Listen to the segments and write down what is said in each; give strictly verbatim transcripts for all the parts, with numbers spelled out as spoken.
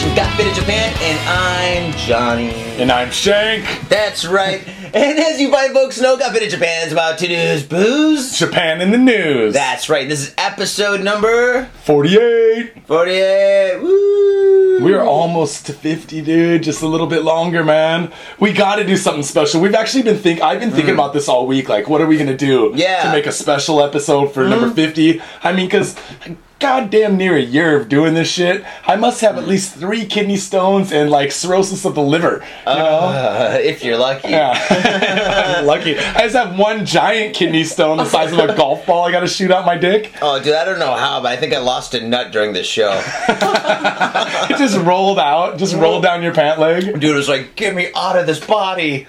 watching Got Faded in Japan, and I'm Johnny. And I'm Shank. That's right. And as you fine folks know, Got Faded in Japan is about to news, booze. Japan in the news. That's right. This is episode number forty-eight. forty-eight. Woo. We're almost to fifty, dude. Just a little bit longer, man. We got to do something special. We've actually been think. I've been thinking mm. about this all week. Like, what are we gonna do yeah. to make a special episode for mm-hmm. number fifty? I mean, because. Goddamn near a year of doing this shit. I must have at least three kidney stones and like cirrhosis of the liver. You uh, know? If you're lucky. Yeah. I'm lucky. I just have one giant kidney stone the size of a golf ball I gotta shoot out my dick. Oh, dude, I don't know how, but I think I lost a nut during this show. It just rolled out, just rolled down your pant leg. Dude, it was like, get me out of this body.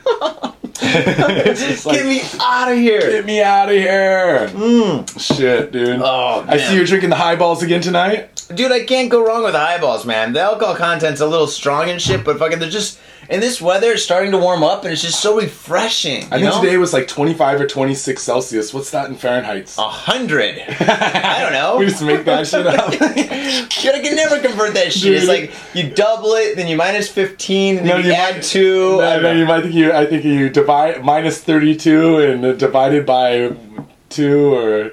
Just like, get me out of here. Get me out of here. Mm. Shit, dude. Oh, man. I see you're drinking the highballs again tonight. Dude, I can't go wrong with the highballs, man. The alcohol content's a little strong and shit, but fucking they're just... In this weather, it's starting to warm up, and it's just so refreshing. You I think know? Today was like twenty-five or twenty-six Celsius. What's that in Fahrenheit? A hundred. I don't know. We just make that shit up. Dude, I can never convert that shit. Dude. It's like you double it, then you minus fifteen, and no, then you, you add might, two. No, I no, you might think you. I think you divide minus thirty-two and divided by two or.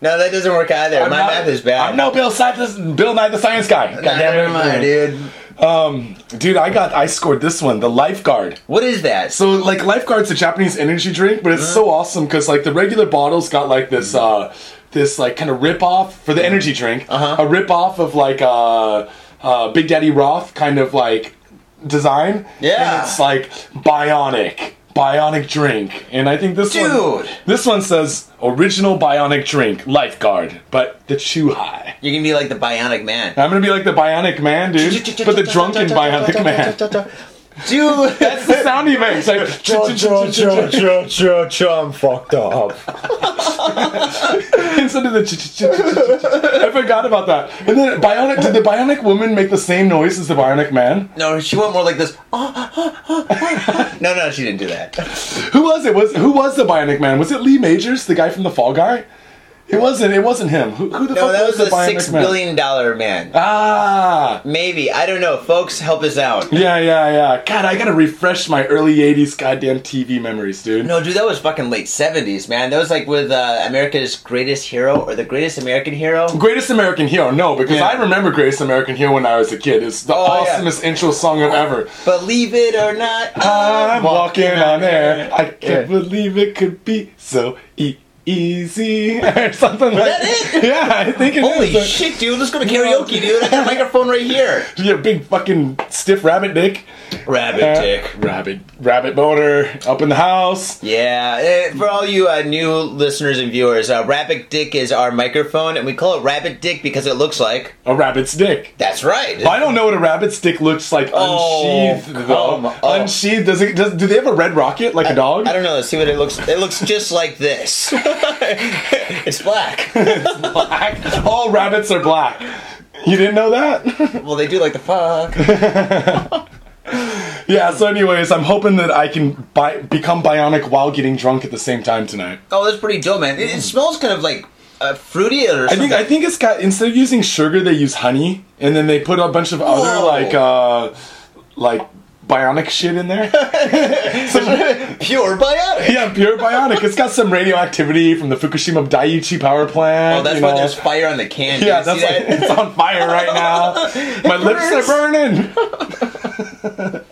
No, that doesn't work either. I'm My not, math is bad. I'm no Bill, Bill Nye the Science Guy. God, never mind, dude. Um, dude, I got, I scored this one, the Lifeguard. What is that? So, like, Lifeguard's a Japanese energy drink, but it's mm-hmm. so awesome, because, like, the regular bottle's got, like, this, uh, this, like, kind of rip-off for the energy drink. Uh-huh. A rip-off of, like, uh, uh, Big Daddy Roth kind of, like, design. Yeah. And it's, like, bionic. Bionic drink. And I think this Dude. one... Dude! This one says, original bionic drink, Lifeguard, but the chew high. You're gonna be like the Bionic Man. I'm gonna be like the Bionic Man, dude. But the drunken Bionic Man. Dude! That's the sound he makes. Like, chum, chum, chum, chum, chum, chum, fucked up. Instead of the ch ch ch ch I forgot about that. And then Bionic, did the Bionic Woman make the same noise as the Bionic Man? No, she went more like this. No, no, she didn't do that. Who was it? Was who was the Bionic Man? Was it Lee Majors, the guy from the Fall Guy? It wasn't. It wasn't him. Who, who the no, fuck that was, was the six man? billion dollar man? Ah, maybe I don't know. Folks, help us out. Yeah, yeah, yeah. God, I gotta refresh my early eighties goddamn T V memories, dude. No, dude, that was fucking late seventies, man. That was like with uh, America's Greatest Hero or the Greatest American Hero. Greatest American Hero. No, because yeah. I remember Greatest American Hero when I was a kid. It's the oh, awesomest yeah. intro song I've ever. Believe it or not, I'm, I'm walking, walking on air. air. I can't yeah. believe it could be so easy. Easy or something was like that. Is that it? Yeah, I think it Holy is. Holy shit, dude. Let's go to karaoke, dude. I got a microphone right here. You big fucking stiff rabbit dick. Rabbit uh, dick. Rabbit rabbit boner up in the house. Yeah. For all you uh, new listeners and viewers, uh, rabbit dick is our microphone, and we call it rabbit dick because it looks like... A rabbit's dick. That's right. Well, I don't know what a rabbit's dick looks like oh, unsheathed, though. Oh. Unsheathed. Does it, does, do they have a red rocket like I, a dog? I don't know. Let's see what it looks... It looks just like this. It's black. It's black. All rabbits are black. You didn't know that? Well, they do like the fuck. Yeah, so anyways, I'm hoping that I can bi- become bionic while getting drunk at the same time tonight. Oh, that's pretty dope, man. It, it smells kind of like uh, fruity or something. I think, I think it's got, instead of using sugar, they use honey. And then they put a bunch of Whoa. other, like, uh, like... bionic shit in there. Some, pure bionic. Yeah, pure bionic. It's got some radioactivity from the Fukushima Daiichi power plant. Oh, that's why know. there's fire on the can. Yeah, that's why that? It's on fire right now. My burns. lips are burning.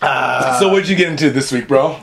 uh, so what'd you get into this week, bro?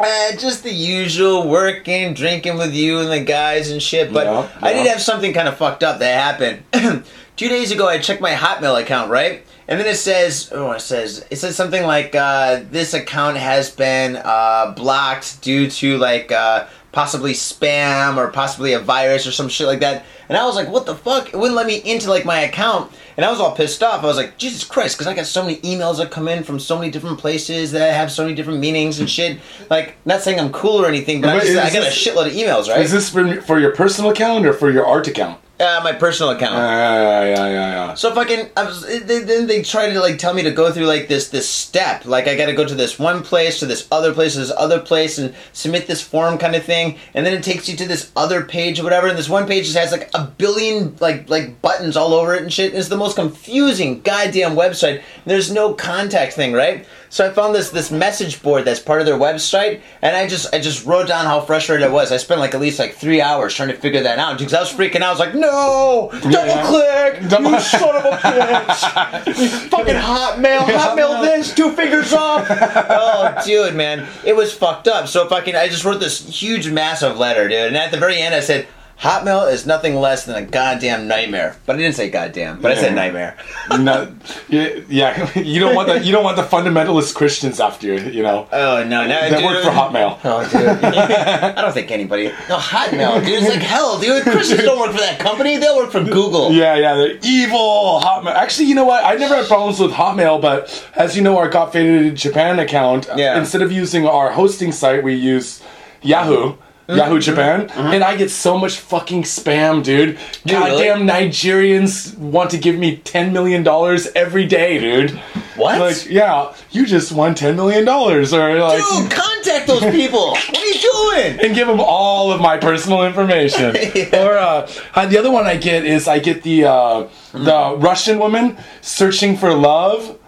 Uh, just the usual working, drinking with you and the guys and shit. But yeah, yeah. I did have something kind of fucked up that happened. Two days ago, I checked my Hotmail account, right? And then it says, oh, it says, it says something like, uh, this account has been, uh, blocked due to, like, uh, possibly spam or possibly a virus or some shit like that. And I was like, what the fuck? It wouldn't let me into, like, my account. And I was all pissed off. I was like, Jesus Christ, because I got so many emails that come in from so many different places that have so many different meanings and shit. Like, not saying I'm cool or anything, but, but I just, I got this, a shitload of emails, right? Is this for, for your personal account or for your art account? Uh, my personal account. Yeah, yeah, yeah, yeah, yeah. So fucking, I was, they, then they try to like tell me to go through like this this step. Like I got to go to this one place, to this other place, to this other place, and submit this form kind of thing. And then it takes you to this other page or whatever. And this one page just has like a billion like like buttons all over it and shit. And it's the most confusing goddamn website. There's no contact thing, right? So I found this this message board that's part of their website, and I just I just wrote down how frustrated I was. I spent like at least like three hours trying to figure that out because I was freaking out. I was like, no, double yeah. click, double- you son of a bitch, you fucking Hotmail, Hotmail this, two fingers off. Oh, dude, man, it was fucked up. So fucking, I just wrote this huge, massive letter, dude, and at the very end, I said, Hotmail is nothing less than a goddamn nightmare. But I didn't say goddamn, but yeah. I said nightmare. No, yeah, you don't want the you don't want the fundamentalist Christians after you, you know. Oh no, no, that worked for Hotmail. Oh dude, I don't think anybody. No, Hotmail, dude, it's like hell, dude. Christians don't work for that company; they work for Google. Yeah, yeah, they're evil. Hotmail. Actually, you know what? I never had problems with Hotmail, but as you know, our Got Faded in Japan account. Yeah. Instead of using our hosting site, we use Yahoo. Mm-hmm. Yahoo Japan, mm-hmm. and I get so much fucking spam, dude. dude Goddamn really? Nigerians want to give me ten million dollars every day, dude. What? Like, yeah, you just won ten million dollars. Or like, dude, contact those people. What are you doing? And give them all of my personal information. Yeah. Or uh, the other one I get is I get the, uh, mm-hmm. the Russian woman searching for love.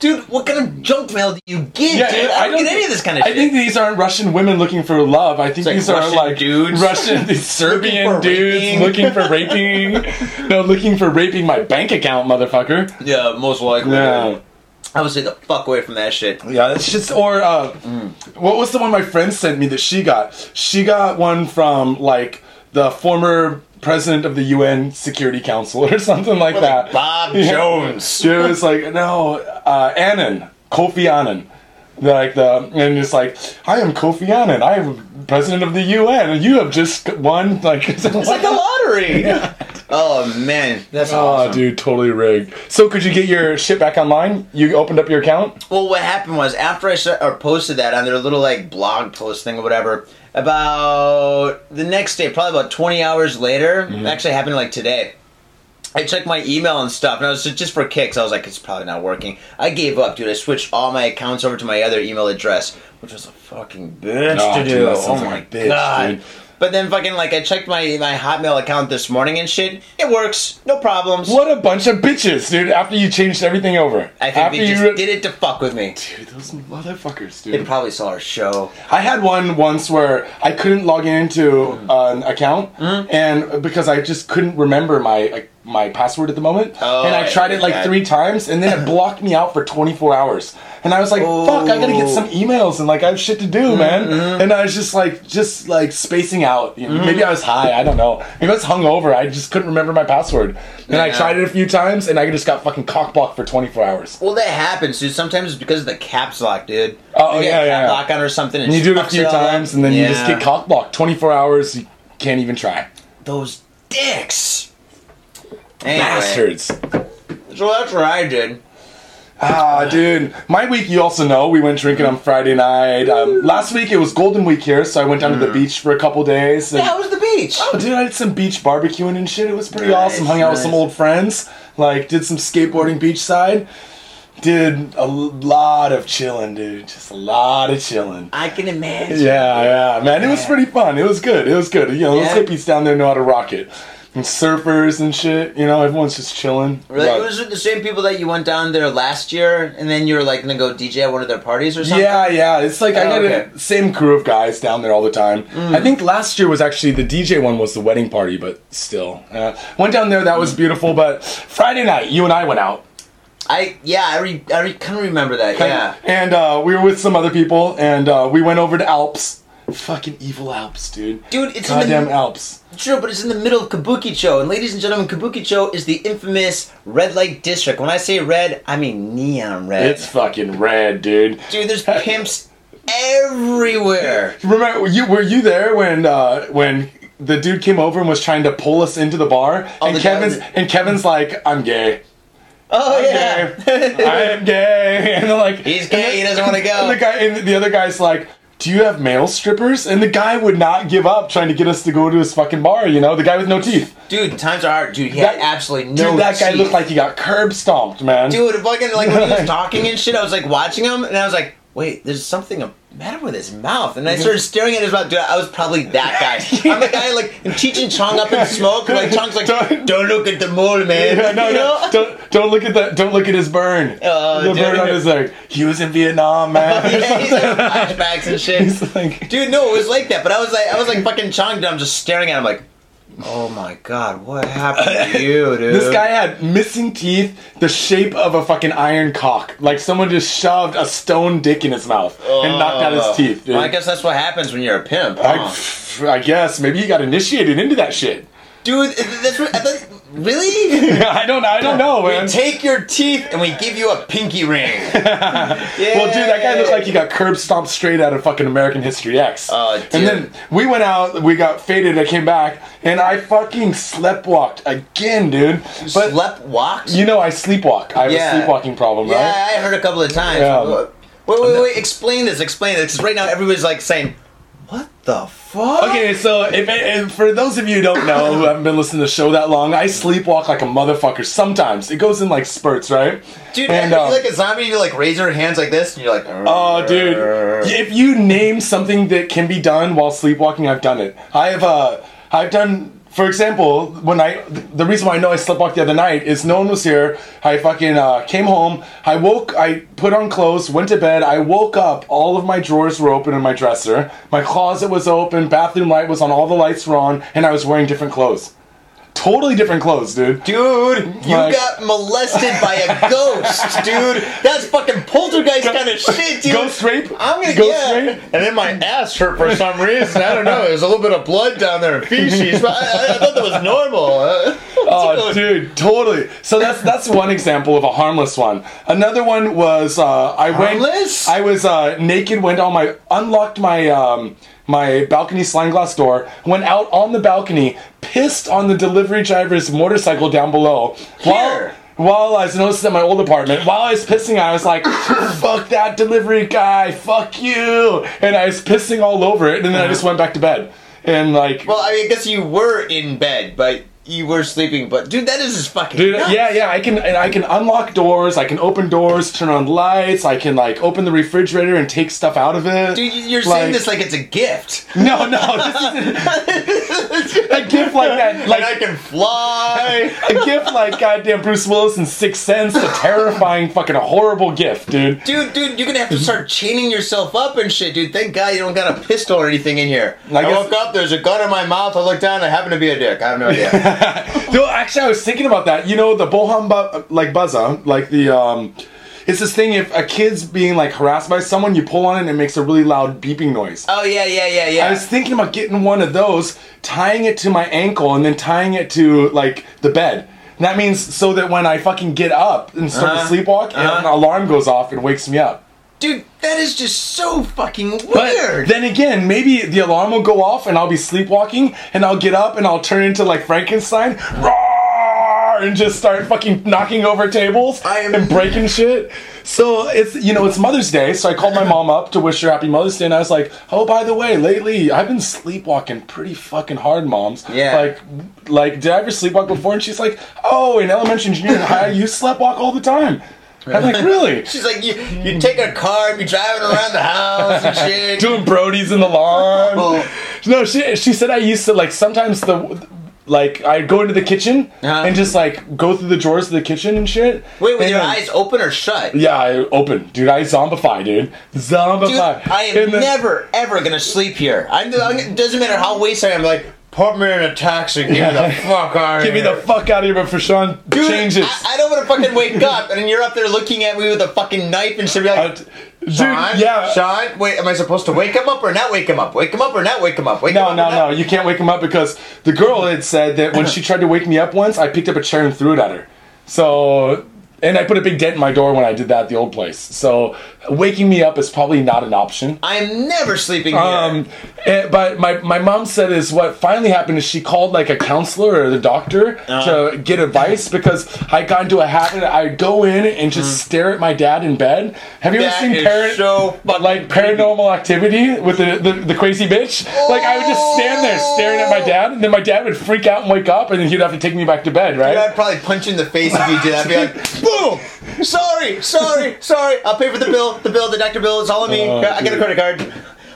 Dude, what kind of junk mail do you get, yeah, dude? I don't, I don't get any of this kind of shit. I think these aren't Russian women looking for love. I think like these Russian are like dudes. Russian, Serbian dudes raping. looking for raping. No, looking for raping my bank account, motherfucker. Yeah, most likely. Yeah. I would say the fuck away from that shit. Yeah, that's just... Or, uh, mm. what was the one my friend sent me that she got? She got one from, like, the former... president of the U N Security Council or something like or that. Like Bob yeah. Jones. It was like, no, uh, Annan, Kofi Annan. Like the, and it's like, I am Kofi Annan. I am president of the U N and you have just won. Like, it's like, like the lottery. Yeah. Oh, man. That's awesome. Oh, dude, totally rigged. So could you get your shit back online? You opened up your account? Well, what happened was after I started, or posted that on their little like blog post thing or whatever, about the next day, probably about twenty hours later, mm-hmm. it actually happened like today. I checked my email and stuff, and I was just for kicks. I was like, it's probably not working. I gave up, dude. I switched all my accounts over to my other email address, which was a fucking bitch no, to do. Dude, oh my like bitch, god. Dude. But then fucking, like, I checked my, my Hotmail account this morning and shit. It works. No problems. What a bunch of bitches, dude, after you changed everything over. I think after they just you re- did it to fuck with me. Dude, those motherfuckers, dude. They probably saw our show. I had one once where I couldn't log into uh, an account, mm-hmm. and because I just couldn't remember my... Like, my password at the moment, oh, and I tried I it like that. three times, and then it blocked me out for twenty-four hours. And I was like, oh. "Fuck, I gotta get some emails and like I have shit to do, mm-hmm. man." And I was just like, just like spacing out. You know, mm-hmm. Maybe I was high, I don't know. Maybe I was hungover. I just couldn't remember my password. And yeah. I tried it a few times, and I just got fucking cock-blocked for twenty-four hours. Well, that happens, dude. Sometimes it's because of the caps lock, dude. Oh you get yeah, a yeah. Lock on or something. And, and you do it a few times, and then yeah. you just get cock-blocked. twenty-four hours, you can't even try. Those dicks. Anyway. Bastards. So that's what I did. Ah, dude. My week, you also know, we went drinking on Friday night. Um, last week, it was Golden Week here, so I went down mm. to the beach for a couple days. And, yeah, how was the beach? Oh, dude, I did some beach barbecuing and shit. It was pretty nice, awesome. Hung out nice. with some old friends. Like, did some skateboarding beachside. Did a lot of chilling, dude. Just a lot of chilling. I can imagine. Yeah, yeah. Man, yeah. It was pretty fun. It was good. It was good. You know, yeah. Those hippies down there know how to rock it. And surfers and shit, you know, everyone's just chilling. Really? But, it was the same people that you went down there last year, and then you were like gonna go D J at one of their parties or something? Yeah, yeah. It's like oh, I got okay. a same crew of guys down there all the time. Mm. I think last year was actually the D J one was the wedding party, but still. Uh, went down there, that was beautiful, but Friday night, you and I went out. I yeah, I re, I re, kind of remember that, kinda, yeah. And uh, we were with some other people, and uh, we went over to Alps. Fucking evil Alps, dude. Dude, it's goddamn in the, Alps. True, but it's in the middle of Kabukicho, and ladies and gentlemen, Kabukicho is the infamous red light district. When I say red, I mean neon red. It's fucking red, dude. Dude, there's pimps everywhere. Remember, you were you there when uh, when the dude came over and was trying to pull us into the bar, oh, and the Kevin's guy? and Kevin's like, I'm gay. Oh I'm yeah, gay. I am gay, and they're like, he's gay. The, he doesn't want to go. And the guy, and the other guy's like. do you have male strippers? And the guy would not give up trying to get us to go to his fucking bar, you know? The guy with no teeth. Dude, times are hard. Dude, he that, had absolutely no teeth. Dude, that teeth. guy looked like he got curb stomped, man. Dude, fucking, like, when he was talking and shit, I was, like, watching him, and I was like, wait, there's something matter with his mouth. And I started staring at his mouth. Dude, I was probably that guy. I'm the guy, like, in Cheech and Chong up in smoke. Like, Chong's like, don't, don't look at the mole, man. Yeah, no, you no, know? don't, don't look at the, don't look at his burn. Oh, the dude, burn on his leg. He was in Vietnam, man. Oh, yeah, he's like flashbacks and shit. He's like, dude, no, it was like that. But I was like, I was like fucking Chong, dude. I'm just staring at him like, oh my god, what happened to you, dude? This guy had missing teeth the shape of a fucking iron cock. Like someone just shoved a stone dick in his mouth oh. and knocked out his teeth, dude. Well, I guess that's what happens when you're a pimp. Huh? I, I guess. Maybe he got initiated into that shit. Dude, that's what... That's, really? I don't know. I don't know, man. We take your teeth and we give you a pinky ring. yeah. Well, dude, that guy looked like he got curb stomped straight out of fucking American History X. Oh, dude. And then we went out, we got faded, I came back, and I fucking sleptwalked again, dude. But, sleptwalked? You know, I sleepwalk. I have yeah. a sleepwalking problem, right? Yeah, I heard a couple of times. Yeah. Wait, wait, wait, wait. Explain this. Explain this. Because right now everybody's like saying... What the fuck? Okay, so if, if for those of you who don't know, who haven't been listening to the show that long, I sleepwalk like a motherfucker sometimes. It goes in like spurts, right? Dude, and, uh, like a zombie, you like raise your hands like this, and you're like... Oh, dude. If you name something that can be done while sleepwalking, I've done it. I have, uh, I've done... For example, when I... The reason why I know I sleepwalked the other night is no one was here. I fucking uh, came home. I woke... I put on clothes, went to bed. I woke up. All of my drawers were open in my dresser. My closet was open. Bathroom light was on. All the lights were on. And I was wearing different clothes. Totally different clothes, dude. Dude, you like, got molested by a ghost, dude. That's fucking poltergeist go, kind of shit, dude. Ghost rape? I'm gonna ghost yeah. rape? And then my ass hurt for some reason. I don't know. There's a little bit of blood down there and feces. But I, I thought that was normal. Oh, dude, totally. So that's that's one example of a harmless one. Another one was uh, I harmless? went. I was uh, naked. Went on my unlocked my. Um, My balcony sliding glass door, went out on the balcony, pissed on the delivery driver's motorcycle down below. Here. While, while I was noticed at my old apartment, while I was pissing, I was like, fuck that delivery guy, fuck you. And I was pissing all over it, and then I just went back to bed. And like, well, I mean, I guess you were in bed, but... You were sleeping, but dude, that is just fucking dude, nuts. Yeah, yeah, I can and I can unlock doors, I can open doors, turn on lights, I can like open the refrigerator and take stuff out of it. Dude, you're like, saying this like it's a gift. No, no, this isn't a gift like that. Like, and I can fly. A gift like goddamn Bruce Willis in Sixth Sense, a terrifying fucking horrible gift, dude. Dude, dude, you're gonna have to start chaining yourself up and shit, dude. Thank God you don't got a pistol or anything in here. Like, I woke up, there's a gun in my mouth, I look down, I happen to be a dick. I have no idea. Dude, actually, I was thinking about that. You know, the bohamba, ba- like buzza, like the, um, it's this thing, if a kid's being, like, harassed by someone, you pull on it and it makes a really loud beeping noise. Oh, yeah, yeah, yeah, yeah. I was thinking about getting one of those, tying it to my ankle, and then tying it to, like, the bed. And that means so that when I fucking get up and start uh-huh. to sleepwalk, uh-huh. an alarm goes off and wakes me up. Dude, that is just so fucking weird. But then again, maybe the alarm will go off and I'll be sleepwalking and I'll get up and I'll turn into like Frankenstein. Roar! And just start fucking knocking over tables I am... and breaking shit. So it's, you know, it's Mother's Day, so I called my mom up to wish her happy Mother's Day, and I was like, oh, by the way, lately I've been sleepwalking pretty fucking hard, moms. Yeah. Like, like did I ever sleepwalk before? And she's like, oh, in elementary, junior high, you sleptwalk all the time. I'm like, really? She's like, you, you take a car, be driving around the house and shit. Doing Brodies in the lawn. Oh. No, she she said I used to, like, sometimes the, like, I'd go into the kitchen uh-huh. and just, like, go through the drawers of the kitchen and shit. Wait, with and your then, eyes open or shut? Yeah, I open. Dude, I zombify, dude. Zombify. Dude, I am and never, the- ever going to sleep here. I'm, I'm, doesn't matter how wasted I am, like... Put me in a taxi. Give yeah. me the fuck out of here. Give me the fuck out of here, but for Sean, dude, change it. I, I don't want to fucking wake up, and you're up there looking at me with a fucking knife and shit. Be like, uh, dude, Sean, yeah. Sean, wait, am I supposed to wake him up or not wake him up? Wake him up or not wake him up? Wake no, him up no, no, you can't wake him up because the girl had said that when she tried to wake me up once, I picked up a chair and threw it at her. So... And I put a big dent in my door when I did that at the old place. So waking me up is probably not an option. I am never sleeping here. Um, and, but my, my mom said is what finally happened is she called like a counselor or the doctor uh. to get advice because I got into a habit. I'd go in and just mm. stare at my dad in bed. Have you that ever seen parent, so like Paranormal Activity with the, the, the crazy bitch? Oh. Like I would just stand there staring at my dad, and then my dad would freak out and wake up, and then he'd have to take me back to bed, right? I'd probably punch you in the face if you did that. I'd be like... Boom! Sorry, sorry, sorry. I'll pay for the bill, the bill, the doctor bill. It's all on me. Uh, I got a credit card.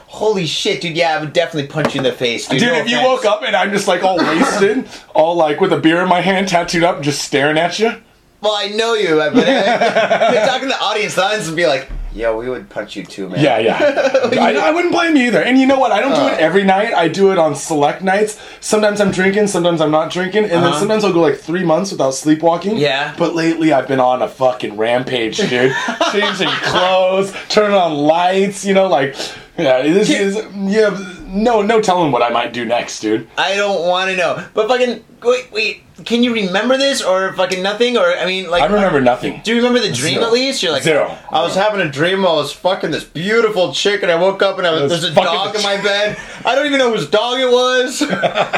Holy shit, dude. Yeah, I would definitely punch you in the face, dude. Dude, no if offense. You woke up and I'm just like all wasted, all like with a beer in my hand, tattooed up, just staring at you. Well, I know you, but they're talking to the audience. The audience would be like, yo, we would punch you too, man. Yeah, yeah. I, I wouldn't blame you either. And you know what? I don't uh, do it every night. I do it on select nights. Sometimes I'm drinking, sometimes I'm not drinking. And uh-huh. then sometimes I'll go like three months without sleepwalking. Yeah. But lately I've been on a fucking rampage, dude. Changing clothes, turning on lights, you know, like... Yeah, this is... Yeah, no, no telling what I might do next, dude. I don't want to know. But fucking... Wait, wait. Can you remember this or fucking nothing? Or, I mean, like... I remember nothing. Do you remember the dream Zero. At least? You're like... Zero. I was having a dream. I was fucking this beautiful chick and I woke up and I was, was there's a dog the in my bed. I don't even know whose dog it was.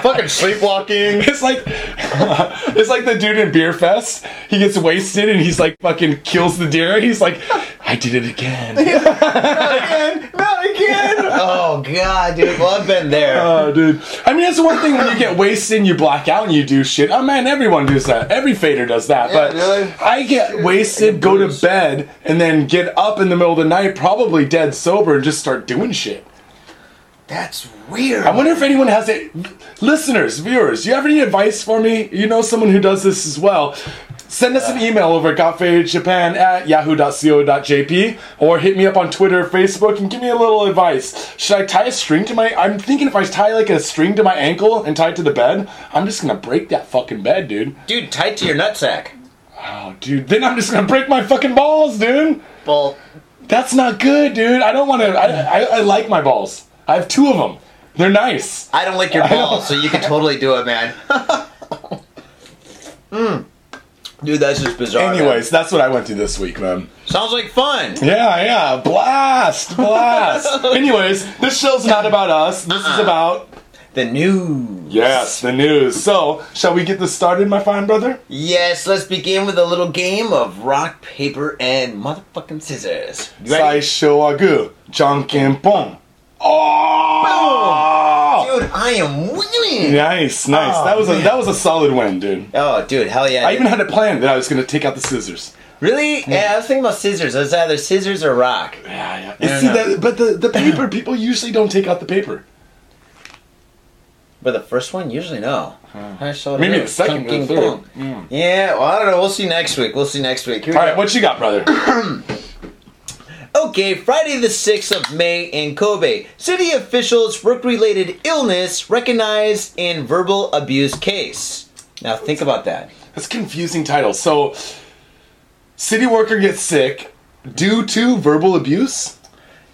Fucking sleepwalking. It's like... It's like the dude in Beer Fest. He gets wasted and he's like fucking kills the deer. He's like, I did it again. Not again. Not again. Oh, God, dude. Well, I've been there. Oh, dude. I mean, that's the one thing when you get wasted and you black out and you do shit. Oh, man, everyone does that. Every fader does that. Yeah, but really? I get wasted, go to bed, and then get up in the middle of the night, probably dead sober, and just start doing shit. That's weird. I wonder if anyone has it. Listeners, viewers, do you have any advice for me? You know someone who does this as well. Send us an email over at got faded japan at yahoo dot co dot j p or hit me up on Twitter or Facebook and give me a little advice. Should I tie a string to my... I'm thinking if I tie like a string to my ankle and tie it to the bed, I'm just going to break that fucking bed, dude. Dude, tie it to your nutsack. Oh, dude. Then I'm just going to break my fucking balls, dude. Ball. That's not good, dude. I don't want to... I, I, I like my balls. I have two of them. They're nice. I don't like your balls, so you can totally do it, man. Mmm. Dude, that's just bizarre. Anyways, man. That's what I went through this week, man. Sounds like fun. Yeah, yeah. Blast, blast. Anyways, this show's not about us. This uh-uh. is about... the news. Yes, the news. So, shall we get this started, my fine brother? Yes, let's begin with a little game of rock, paper, and motherfucking scissors. You ready? Saisho wa goo, janken pon. Oh! Boom. Dude, I am winning! Nice, nice. Oh, that was man. a that was a solid win, dude. Oh, dude, hell yeah. I dude. even had a plan that I was going to take out the scissors. Really? Yeah. yeah, I was thinking about scissors. It was either scissors or rock. Yeah, yeah. See, that, but the, the paper, people usually don't take out the paper. But the first one? Usually no. Huh. Maybe the second or the third. Mm. Yeah, well, I don't know. We'll see next week. We'll see next week. All go. right, what you got, brother? Okay, Friday the sixth of May in Kobe. City officials' work-related illness recognized in verbal abuse case. Now think about that. That's a confusing title. So, city worker gets sick due to verbal abuse?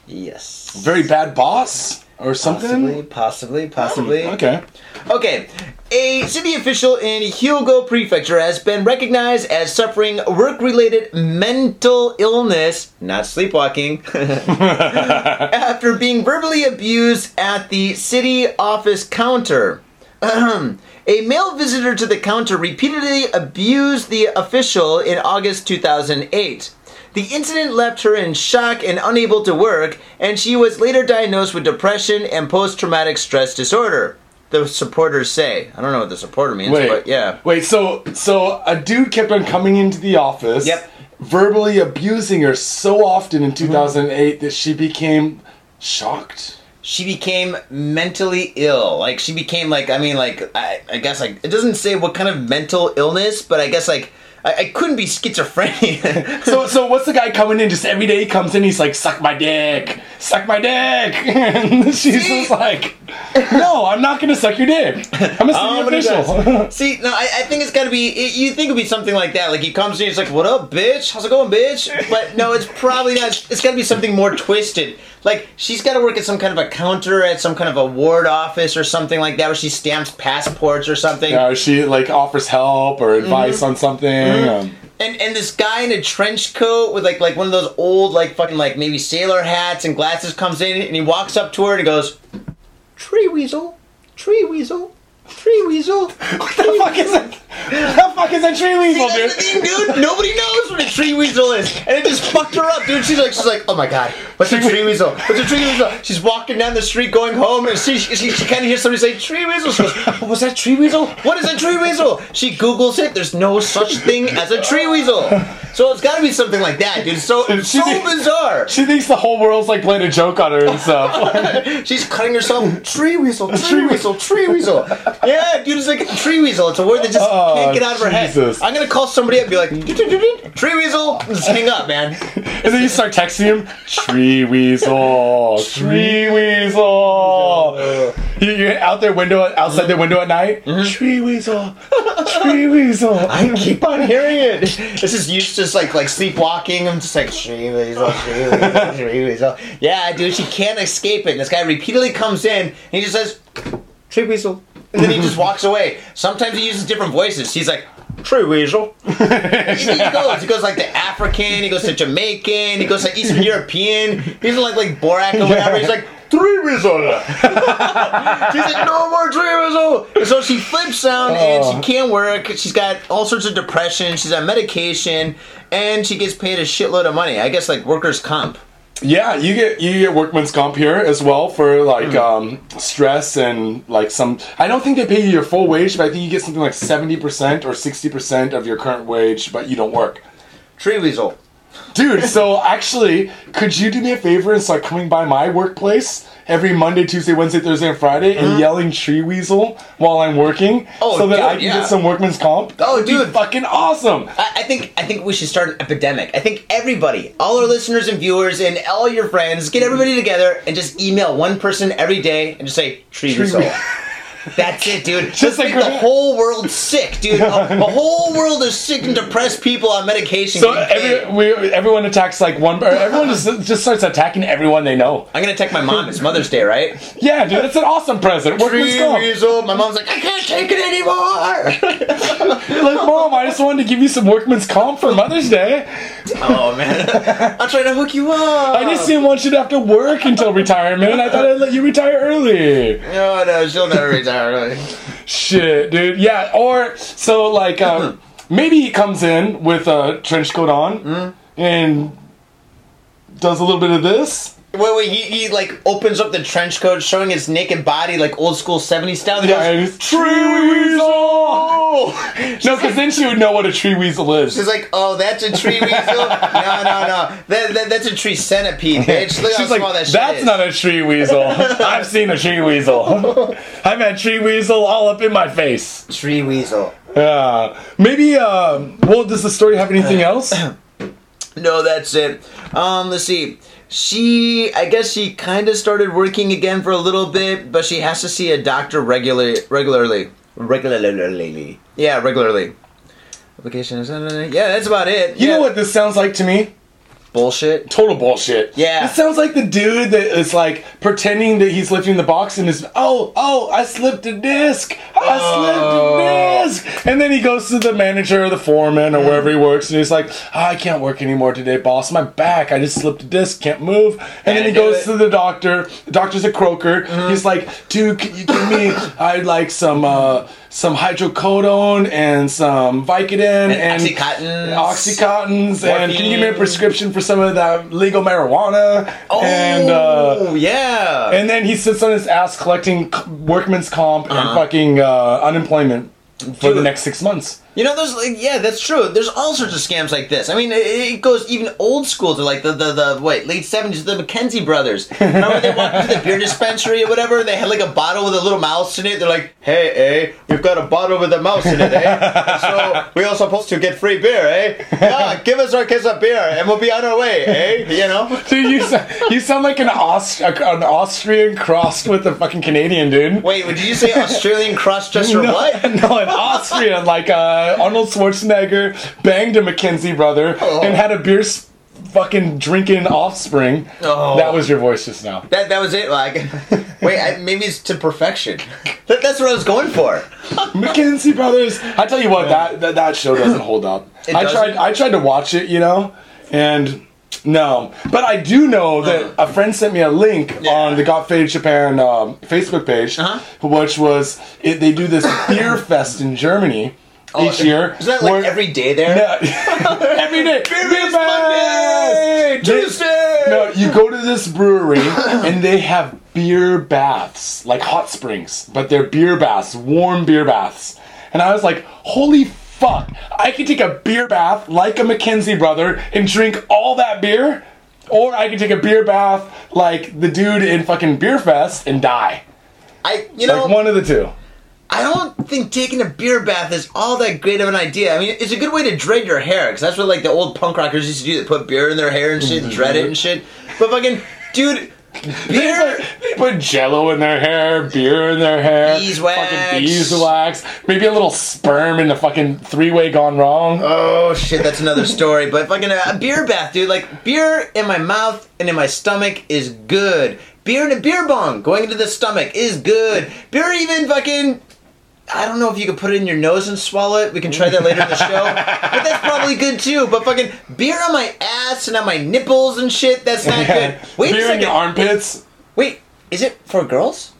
Yes. Very bad boss or something? Possibly, possibly, possibly. Oh, okay. Okay. A city official in Hyogo Prefecture has been recognized as suffering work-related mental illness, not sleepwalking, after being verbally abused at the city office counter. A male visitor to the counter repeatedly abused the official in August two thousand eight. The incident left her in shock and unable to work, and she was later diagnosed with depression and post-traumatic stress disorder. The supporters say. I don't know what the supporter means, Wait. but yeah. Wait, so so a dude kept on coming into the office, yep. verbally abusing her so often in two thousand eight mm-hmm. that she became shocked. She became mentally ill. Like, she became, like, I mean, like, I, I guess, like, it doesn't say what kind of mental illness, but I guess, like, I, I couldn't be schizophrenic. so so what's the guy coming in? Just every day he comes in, he's like, suck my dick. Suck my dick. And she's See? just like, no, I'm not going to suck your dick. I'm a city oh, official. See, no, I, I think it's got to be, it, you think it would be something like that. Like, he comes in, he's like, what up, bitch? How's it going, bitch? But no, it's probably not. It's got to be something more twisted. Like, she's got to work at some kind of a counter at some kind of a ward office or something like that where she stamps passports or something. Or yeah, she, like, offers help or advice mm-hmm. on something. Mm-hmm. Um, And and this guy in a trench coat with like like one of those old like fucking like maybe sailor hats and glasses comes in and he walks up to her and he goes, "Tree weasel, tree weasel, tree weasel." What the fuck is a, what the fuck is a tree weasel, dude? See, that's the thing, dude. Nobody knows what a tree weasel is, and it just fucked her up, dude. She's like, she's like, "Oh my god, what's a tree weasel? What's a tree weasel?" She's walking down the street going home, and she she, she, she kind of hears somebody say tree weasel. She goes, "Was that tree weasel? What is a tree weasel?" She Googles it. There's no such thing as a tree weasel. So it's got to be something like that, dude. So it's so thinks, bizarre. She thinks the whole world's like playing a joke on her and stuff. She's cutting herself. Tree weasel, tree, tree weasel, tree weasel. Yeah, dude, it's like a tree weasel. It's a word that just oh, can't get out of Jesus. her head. I'm gonna call somebody up and be like, "Tree weasel," and just hang up, man. And then you start texting him, "Tree weasel, tree weasel." You're out their window, outside their window at night. Mm-hmm. Tree weasel, tree weasel. I keep on hearing it. This is used to. Just like like sleepwalking, I'm just like tree weasel, tree weasel, tree weasel. Yeah, dude, she can't escape it. And this guy repeatedly comes in and he just says, "Tree weasel," and then he just walks away. Sometimes he usually different voices. He's like, "Tree weasel." he goes, he goes like the African, he goes to Jamaican, he goes to Eastern European. He's like like Borak or whatever. He's like, "Tree weasel." She's like, "No more tree weasel." And so she flips out, oh. and she can't work. She's got all sorts of depression. She's on medication, and she gets paid a shitload of money. I guess like workers' comp. Yeah, you get you get workman's comp here as well for like mm. um, stress and like some. I don't think they pay you your full wage, but I think you get something like seventy percent or sixty percent of your current wage, but you don't work. Tree weasel. Dude, so actually, could you do me a favor and start coming by my workplace every Monday, Tuesday, Wednesday, Thursday, and Friday and mm-hmm. yelling tree weasel while I'm working oh, so that dude, I can yeah. get some workman's comp? That oh, would dude. be fucking awesome. I, I think I think we should start an epidemic. I think everybody, all our listeners and viewers and all your friends, get everybody together and just email one person every day and just say, "Tree, tree weasel. We- That's it, dude. Just like the whole world sick, dude. The whole world is sick and depressed people on medication. So every, we, everyone attacks like one. Everyone just, just starts attacking everyone they know. I'm gonna attack my mom. It's Mother's Day, right? Yeah, dude. That's an awesome present. Tree weasel. My mom's like, "I can't take it anymore." Like, "Mom, I just wanted to give you some workman's comp for Mother's Day." Oh man, I'm trying to hook you up. I just didn't want you to have to work until retirement. I thought I'd let you retire early. No, no, she'll never retire. Shit, dude. Yeah, or so like um, maybe he comes in with a trench coat on mm. and does a little bit of this. Wait, wait, he, he like opens up the trench coat, showing his naked body like old school seventies style. Yeah, goes, "Tree weasel!" No, because then she would know what a tree weasel is. She's like, "Oh, that's a tree weasel? no, no, no. That, that, that's a tree centipede, bitch. Look She's how like, small that shit that's is. Not a tree weasel. I've seen a tree weasel. I've had tree weasel all up in my face. Tree weasel." Yeah. Maybe, uh, well, does the story have anything else? No, that's it. Um, let's see. She, I guess she kind of started working again for a little bit, but she has to see a doctor regularly, regularly, regularly. Yeah, regularly. Application is, yeah, that's about it. You yeah. know what this sounds like to me? Bullshit. Total bullshit. Yeah. It sounds like the dude that is like pretending that he's lifting the box and is, oh, oh, I slipped a disc. I oh. slipped a disc. And then he goes to the manager or the foreman or mm. wherever he works and he's like, oh, I can't work anymore today, boss. My back. I just slipped a disc. Can't move. And then he goes it. to the doctor. The doctor's a croaker. Mm. He's like, dude, can you give me, I'd like some, uh, some hydrocodone and some Vicodin and, and Oxycontins, Oxycontins and can you give me a prescription for some of that legal marijuana? Oh, and, uh, yeah. And then he sits on his ass collecting workman's comp uh-huh. and fucking uh, unemployment for Dude. the next six months. You know, there's like, yeah, that's true. There's all sorts of scams like this. I mean, it, it goes even old school to like the, the, the wait, late seventies, the McKenzie brothers. Remember they walked to the beer dispensary or whatever? They had like a bottle with a little mouse in it. They're like, hey, eh, we've got a bottle with a mouse in it, eh? So we are supposed to get free beer, eh? Yeah, give us our case of beer and we'll be on our way, eh? You know? Dude, you, so, you sound like an, Aust- an Austrian crossed with a fucking Canadian, dude. Wait, did you say Australian crossed just or no, what? No, an Austrian, like a... Uh, Arnold Schwarzenegger banged a McKenzie brother oh. and had a beer sp- fucking drinking offspring. Oh. That was your voice just now. That that was it. Like, wait, I, maybe it's to perfection. That, that's what I was going for. McKinsey Brothers. I tell you what, yeah. that, that that show doesn't hold up. It I doesn't? tried. I tried to watch it, you know, and no. But I do know that uh-huh. a friend sent me a link yeah. on the Got Faded Japan um, Facebook page, uh-huh. which was it, they do this beer fest in Germany. Oh, each year. Is that like We're, every day there? No. Every day. Beer Monday! Tuesday! No, you go to this brewery and they have beer baths, like hot springs, but they're beer baths, warm beer baths. And I was like, holy fuck, I could take a beer bath like a McKinsey brother and drink all that beer, or I could take a beer bath like the dude in fucking Beer Fest and die. I, you know, like one of the two. I don't think taking a beer bath is all that great of an idea. I mean, it's a good way to dread your hair, because that's what, like, the old punk rockers used to do. They put beer in their hair and shit, and dread it and shit. But fucking, dude, beer... They put, put Jell-O in their hair, beer in their hair. Beeswax. Fucking beeswax. Maybe a little sperm in the fucking three-way gone wrong. Oh, shit, that's another story. But fucking a, a beer bath, dude. Like, beer in my mouth and in my stomach is good. Beer in a beer bong going into the stomach is good. Beer even fucking... I don't know if you could put it in your nose and swallow it. We can try that later in the show. But that's probably good, too. But fucking beer on my ass and on my nipples and shit, that's not good. Wait beer a second. Beer in your armpits. Wait, is it for girls?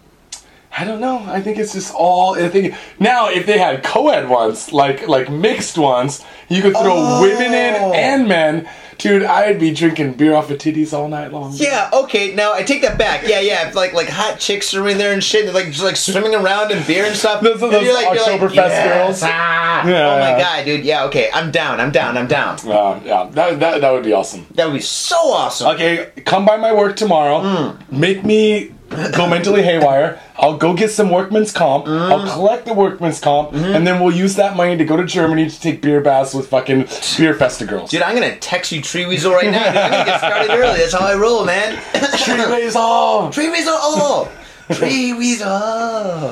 I don't know. I think it's just all... I think now, if they had co-ed ones, like like mixed ones, you could throw oh. women in and men... Dude, I'd be drinking beer off of titties all night long. Yeah, okay, now I take that back. Yeah, yeah, if, like like hot chicks are in there and shit, they're like just like swimming around in beer and stuff. Those are those you're like, Oktoberfest like, yes. girls. Ah. Yeah, oh my yeah. god, dude. Yeah, okay, I'm down. I'm down. I'm down. Uh, yeah, that that that would be awesome. That would be so awesome. Okay, come by my work tomorrow. Mm. Make me go mentally haywire. I'll go get some workman's comp. Mm. I'll collect the workman's comp, mm-hmm. and then we'll use that money to go to Germany to take beer baths with fucking Beer Festa girls. Dude, I'm gonna text you Tree Weasel right now. Dude, I'm gonna get started early. That's how I roll, man. Tree Weasel. Tree Weasel. Tree Weasel.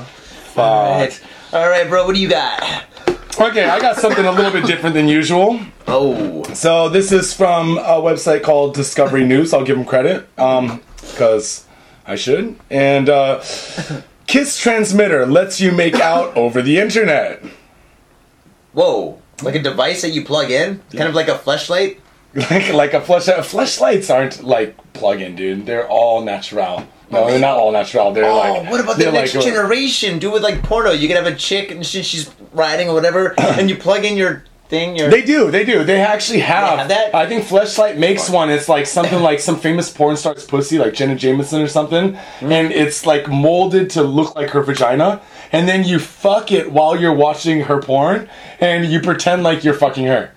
Fuck. All right. All right, bro. What do you got? Okay, I got something a little bit different than usual. Oh. So this is from a website called Discovery News. I'll give them credit, um, because. I should. And uh, Kiss Transmitter lets you make out over the internet. Whoa. Like a device that you plug in? Kind of like a fleshlight? like like a fleshlight. Fleshlights aren't like plug-in, dude. They're all natural. No, they're not all natural. They're oh, like... What about the next like, generation? Do with like porno. You could have a chick and she, she's riding or whatever and you plug in your... Thing, they do, they do. They actually have. have that? I think Fleshlight makes one. It's like something like some famous porn star's pussy, like Jenna Jameson or something. Mm. And it's like molded to look like her vagina. And then you fuck it while you're watching her porn. And you pretend like you're fucking her.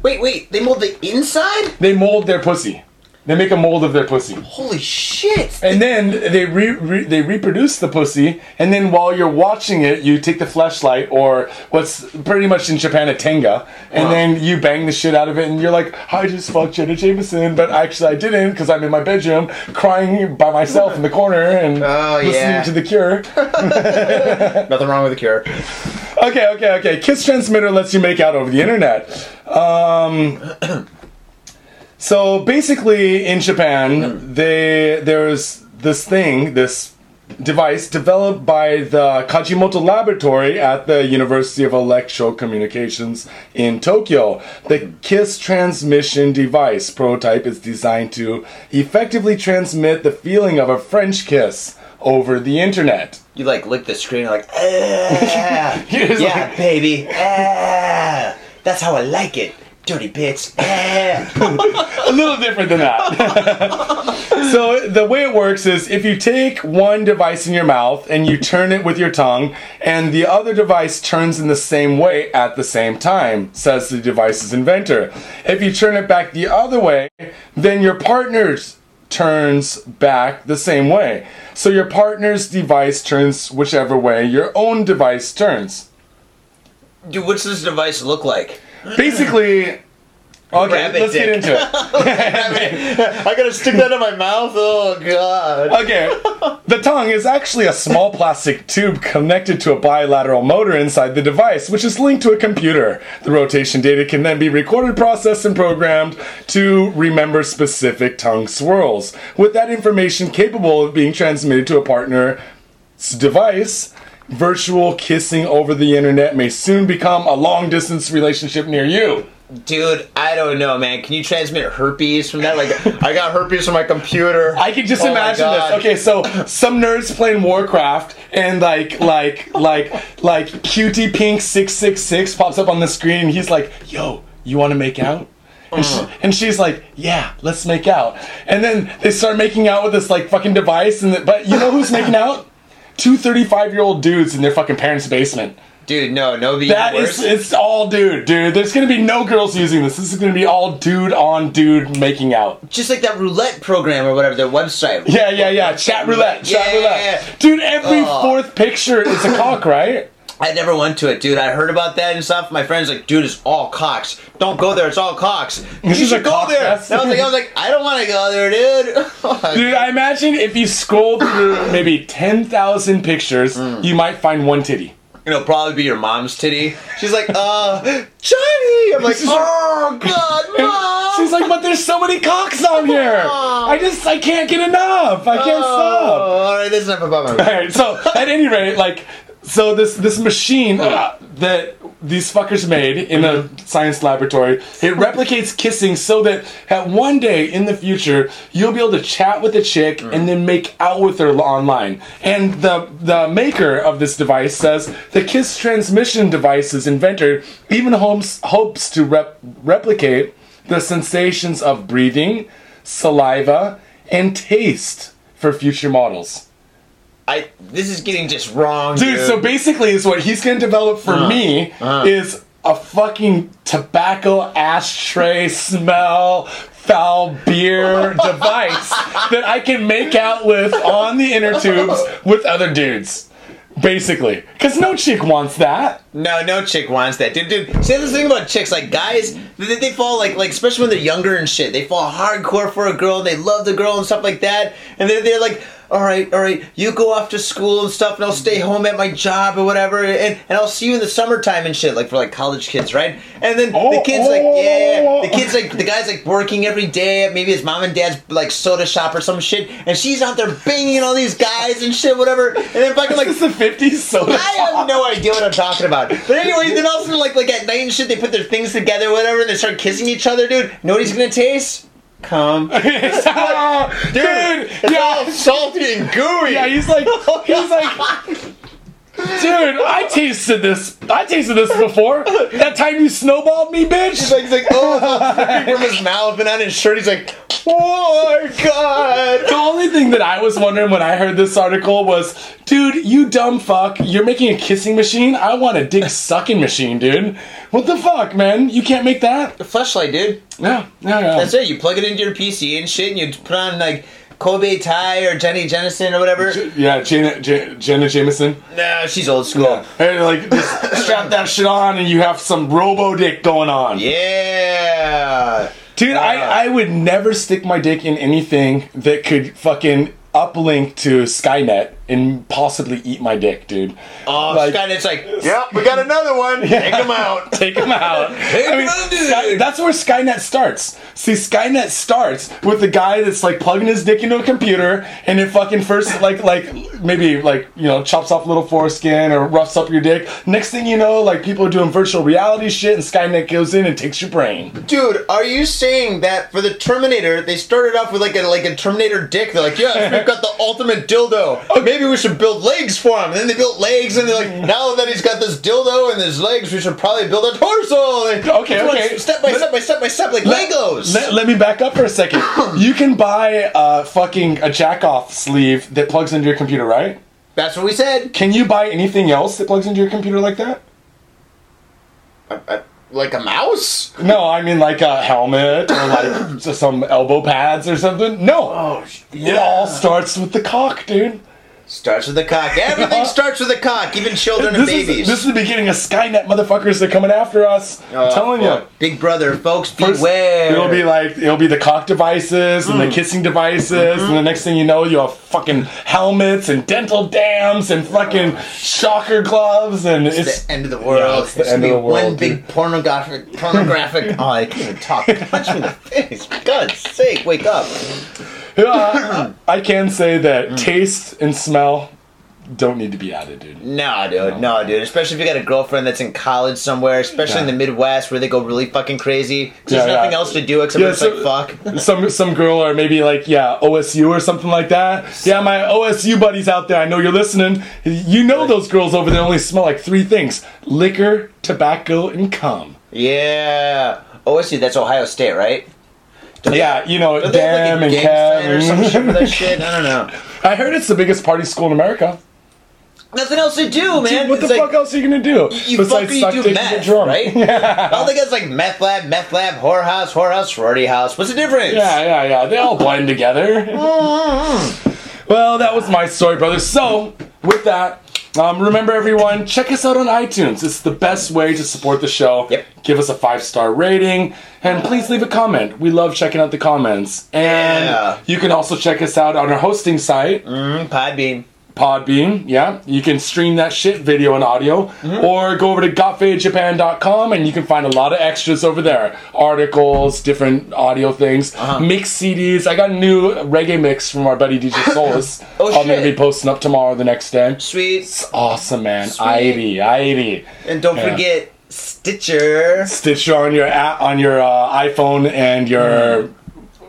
Wait, wait. They mold the inside? They mold their pussy. They make a mold of their pussy. Holy shit! And then they re- re- they reproduce the pussy, and then while you're watching it, you take the fleshlight, or what's pretty much in Japan a Tenga, and wow. then you bang the shit out of it, and you're like, I just fucked Jenna Jameson, but actually I didn't, because I'm in my bedroom, crying by myself in the corner, and oh, listening yeah. to The Cure. Nothing wrong with The Cure. Okay, okay, okay. Kiss Transmitter lets you make out over the internet. Um... So basically, in Japan, they there's this thing, this device developed by the Kajimoto Laboratory at the University of Electro-Communications in Tokyo. The KISS transmission device prototype is designed to effectively transmit the feeling of a French kiss over the internet. You like lick the screen, you're like, ah, yeah, like, baby, ah, that's how I like it. Dirty bitch. A little different than that. So the way it works is if you take one device in your mouth and you turn it with your tongue and the other device turns in the same way at the same time, says the device's inventor. If you turn it back the other way, then your partner's turns back the same way. So your partner's device turns whichever way your own device turns. Dude, what's this device look like? Basically, Okay, rabbit let's dick. Get into it. I gotta stick that in my mouth? Oh, God. Okay. The tongue is actually a small plastic tube connected to a bilateral motor inside the device, which is linked to a computer. The rotation data can then be recorded, processed, and programmed to remember specific tongue swirls. With that information capable of being transmitted to a partner's device, virtual kissing over the internet may soon become a long-distance relationship near you. Dude, I don't know, man. Can you transmit herpes from that? Like, I got herpes from my computer. I can just oh imagine this. Okay, so some nerds playing Warcraft and like, like, like, like, Cutie Pink six six six pops up on the screen and he's like, "Yo, you want to make out?" And, she, and she's like, "Yeah, let's make out." And then they start making out with this like fucking device. And the, but you know who's making out? Two thirty-five-year-old dudes in their fucking parents' basement. Dude, no, no, the that is, it's all dude, dude. There's gonna be no girls using this. This is gonna be all dude on dude making out. Just like that roulette program or whatever, their website. Yeah, yeah, yeah. Chat roulette, chat yeah, roulette. Yeah, yeah. Dude, every oh. fourth picture is a cock, right? I never went to it, dude. I heard about that and stuff. My friend's like, "Dude, it's all cocks. Don't go there. It's all cocks. You should go there." And I was like, I was like, I don't want to go there, dude. Oh, dude, I imagine if you scroll through maybe ten thousand pictures, mm. you might find one titty. It'll probably be your mom's titty. She's like, uh, Johnny! I'm like, oh, God, Mom! She's like, "But there's so many cocks on here! I just, I can't get enough! I can't oh, stop!" Alright, this is not about my room. Alright, so, at any rate, like, so this, this machine uh, that these fuckers made in a science laboratory, it replicates kissing so that at one day in the future, you'll be able to chat with a chick mm. and then make out with her online. And the the maker of this device says the kiss transmission device's inventor even hopes, hopes to rep, replicate the sensations of breathing, saliva, and taste for future models. I, this is getting just wrong, dude. Dude, so basically is what he's going to develop for uh, me uh. is a fucking tobacco ashtray smell foul beer device that I can make out with on the inner tubes with other dudes. Basically. Because no chick wants that. No, no chick wants that. Dude, dude, see, this thing about chicks, like, guys, they, they fall, like, like, especially when they're younger and shit, they fall hardcore for a girl, they love the girl and stuff like that, and they're, they're like, alright, alright, you go off to school and stuff, and I'll stay home at my job or whatever, and, and I'll see you in the summertime and shit, like, for, like, college kids, right? And then oh, the kid's oh. like, yeah, the kid's like, the guy's, like, working every day at maybe his mom and dad's, like, soda shop or some shit, and she's out there banging all these guys and shit, whatever, and then fucking, like, the fifties soda shop. I have no idea what I'm talking about. But anyway, then also like like at night and shit, they put their things together, whatever, and they start kissing each other, dude. Know what he's gonna taste? Cum. Dude, it's yeah. all salty and gooey. Yeah, he's like, he's like, dude, I tasted this. I tasted this before. That time you snowballed me, bitch. He's like, he's like oh, dripping from his mouth and on his shirt. He's like, oh my God. The only thing that I was wondering when I heard this article was, dude, you dumb fuck. You're making a kissing machine. I want a dick sucking machine, dude. What the fuck, man? You can't make that. The fleshlight, dude. Yeah, yeah, yeah. That's it. You plug it into your P C and shit, and you put on like Kobe Tai or Jenna Jameson or whatever. Yeah, Jenna, J- Jenna Jameson. Nah, she's old school. Yeah. Hey, like, just strap that shit on and you have some robo dick going on. Yeah. Dude, uh, I, I would never stick my dick in anything that could fucking uplink to Skynet and possibly eat my dick, dude. Oh, like, Skynet's like, yep, we got another one. Yeah. Take him out. Take him out. Take I mean, Sky, that's where Skynet starts. See, Skynet starts with the guy that's like plugging his dick into a computer and it fucking first like like maybe like, you know, chops off a little foreskin or roughs up your dick. Next thing you know, like people are doing virtual reality shit and Skynet goes in and takes your brain. Dude, are you saying that for the Terminator, they started off with like a like a Terminator dick? They're like, yeah, we've got the ultimate dildo. Okay. Maybe we should build legs for him. And then they built legs, and they're like, now that he's got this dildo and his legs, we should probably build a torso. And okay, okay. Step by let, step by step by step, like let, Legos. Let, let me back up for a second. You can buy a fucking a jack-off sleeve that plugs into your computer, right? That's what we said. Can you buy anything else that plugs into your computer like that? I, I, like a mouse? No, I mean like a helmet or like some elbow pads or something. No. Oh, yeah. It all starts with the cock, dude. Starts with a cock. Everything starts with a cock, even children and this babies. Is, this is the beginning of Skynet, motherfuckers. They're coming after us. Oh, I'm telling boy. you. Big brother, folks, First, beware. It'll be like, it'll be the cock devices and mm. the kissing devices. Mm-hmm. And the next thing you know, you'll have fucking helmets and dental dams and fucking oh. shocker gloves. And it's, it's the end of the world. Yeah, it's the it's end of the world. One dude. big pornographic, pornographic. Oh, I can't even talk. Punch me in the face. For God's sake, wake up. Yeah, I can say that mm. taste and smell don't need to be added, dude. Nah, dude. No, nah, dude. Especially if you got a girlfriend that's in college somewhere, especially yeah. in the Midwest where they go really fucking crazy. Because yeah, there's nothing yeah. else to do except yeah, so, like fuck. Some some girl or maybe like, yeah, O S U or something like that. So, yeah, my O S U buddies out there, I know you're listening. You know those girls over there only smell like three things. Liquor, tobacco, and cum. Yeah. O S U, that's Ohio State, right? Does yeah, that, you know, damn like and cam or some shit for that shit. I don't know. I heard it's the biggest party school in America. Nothing else to do, man. Dude, what it's the like, fuck else are you gonna do? You besides fucking you do meth, right? Yeah. All they got's like meth lab, meth lab, whorehouse, whorehouse, sorority house. What's the difference? Yeah, yeah, yeah. They all blend together. Well, that was my story, brother. So, with that. Um, remember, everyone, check us out on iTunes. It's the best way to support the show. Yep. Give us a five-star rating, and please leave a comment. We love checking out the comments. And yeah. you can also check us out on our hosting site. Mm, Podbean. Podbean, yeah. You can stream that shit, video and audio. Mm-hmm. Or go over to got faded japan dot com, and you can find a lot of extras over there. Articles, different audio things, uh-huh. mixed C Ds. I got a new reggae mix from our buddy D J Solus. Oh, shit. I'm going to be posting up tomorrow the next day. Sweet. It's awesome, man. Aighty, aighty. And don't yeah. forget Stitcher. Stitcher on your app, on your uh, iPhone and your... Mm.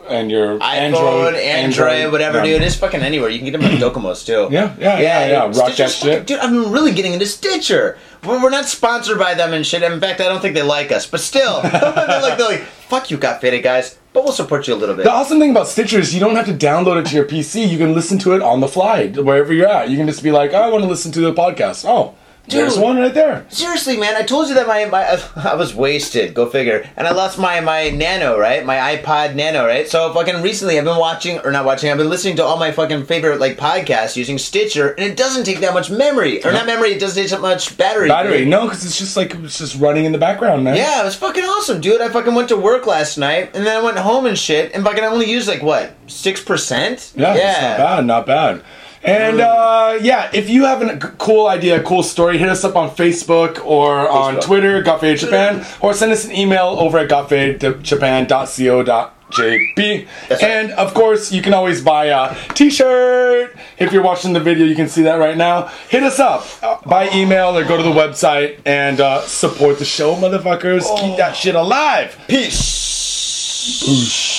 And your iPhone, Android, Android whatever, yeah. dude. It's fucking anywhere. You can get them on Docomo's too. Yeah, yeah, yeah, yeah. yeah. Rock Stitcher's that shit, fucking, dude. I'm really getting into Stitcher. We're not sponsored by them and shit. In fact, I don't think they like us. But still, they're, like, they're like, "Fuck you, Got Faded guys." But we'll support you a little bit. The awesome thing about Stitcher is you don't have to download it to your P C. You can listen to it on the fly wherever you're at. You can just be like, oh, "I want to listen to the podcast." Oh. Dude, there's one right there. Seriously, man, I told you that my, my I was wasted. Go figure. And I lost my my Nano, right? My iPod Nano, right? So fucking recently, I've been watching or not watching. I've been listening to all my fucking favorite like podcasts using Stitcher, and it doesn't take that much memory or not memory. It doesn't take that much battery. Battery, dude. No, because it's just like it's just running in the background, man. Yeah, it was fucking awesome, dude. I fucking went to work last night, and then I went home and shit, and fucking I only used like what six percent. Yeah, yeah, it's not bad, not bad. And, uh, yeah, if you have a cool idea, a cool story, hit us up on Facebook or Facebook. On Twitter, Got Faded Japan, or send us an email over at got faded japan dot co dot j p. Right. And, of course, you can always buy a t-shirt. If you're watching the video, you can see that right now. Hit us up by email or go to the website and uh, support the show, motherfuckers. Oh. Keep that shit alive. Peace. Peace.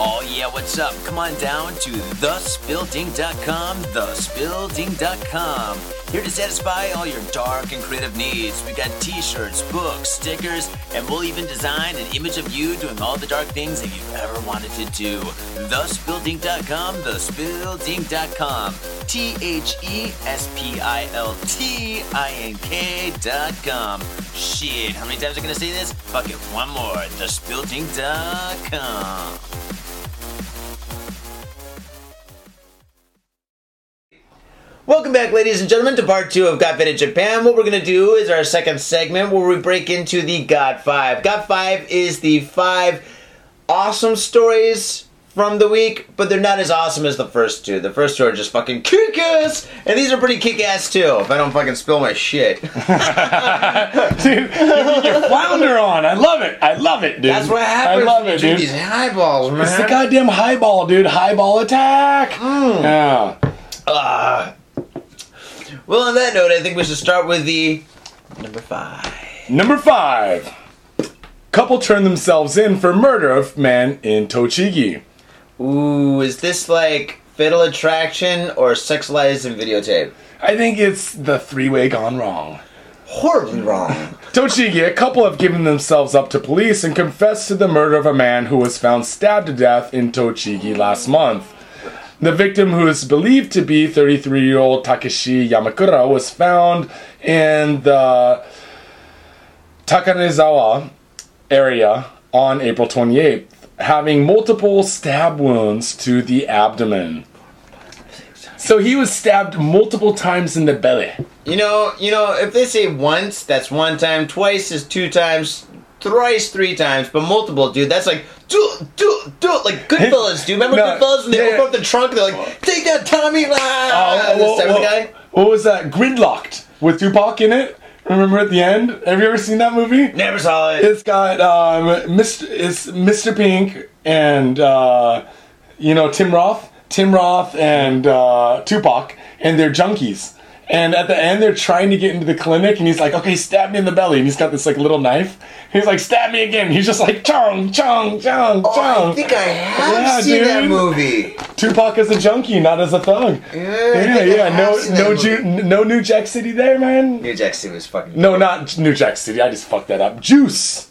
Oh yeah, what's up? Come on down to the spilding dot com, the spilding dot com. Here to satisfy all your dark and creative needs. We got t-shirts, books, stickers, and we'll even design an image of you doing all the dark things that you've ever wanted to do. the spilding dot com, the spilding dot com. T H E S P I L T I N K dot com. Shit, how many times am I going to say this? Fuck it, one more. the spilding dot com. Welcome back, ladies and gentlemen, to part two of Got Faded Japan. What we're going to do is our second segment where we break into the Got Five. Got Five is the five awesome stories from the week, but they're not as awesome as the first two. The first two are just fucking kick-ass, and these are pretty kick-ass, too, if I don't fucking spill my shit. Dude, you put your flounder on. I love it. I love it, dude. That's what happens. I love it, dude. These highballs, man. It's the goddamn highball, dude. Highball attack. Mm. Yeah. Ugh. Well, on that note, I think we should start with the number five. Number five. Couple turn themselves in for murder of man in Tochigi. Ooh, is this like Fatal Attraction or Sex, Lies, and Videotape? I think it's the three-way gone wrong. Horribly wrong. Tochigi, a couple have given themselves up to police and confessed to the murder of a man who was found stabbed to death in Tochigi last month. The victim, who is believed to be thirty-three-year-old Takeshi Yamakura, was found in the Takanezawa area on April twenty-eighth having multiple stab wounds to the abdomen. So he was stabbed multiple times in the belly. You know, you know, if they say once, that's one time. Twice is two times. Thrice, three times. But multiple, dude, that's like, do, do, do, like Goodfellas, dude. Remember no, Goodfellas when they yeah, open up the trunk? They're like, take that, Tommy! Ah, uh, well, the well, guy. What was that? Gridlocked with Tupac in it. Remember at the end? Have you ever seen that movie? Never saw it. It's got um, Mister It's Mister Pink and uh, you know Tim Roth. Tim Roth and uh, Tupac, and they're junkies. And at the end, they're trying to get into the clinic, and he's like, okay, stab me in the belly. And he's got this, like, little knife. He's like, stab me again. He's just like, chong, chong, chong, chong. Oh, I think I have yeah, seen dude. that movie. Tupac is a junkie, not as a thug. Yeah, yeah, yeah. No no, Ju- no New Jack City there, man. New Jack City was fucking... No, not New Jack City. I just fucked that up. Juice.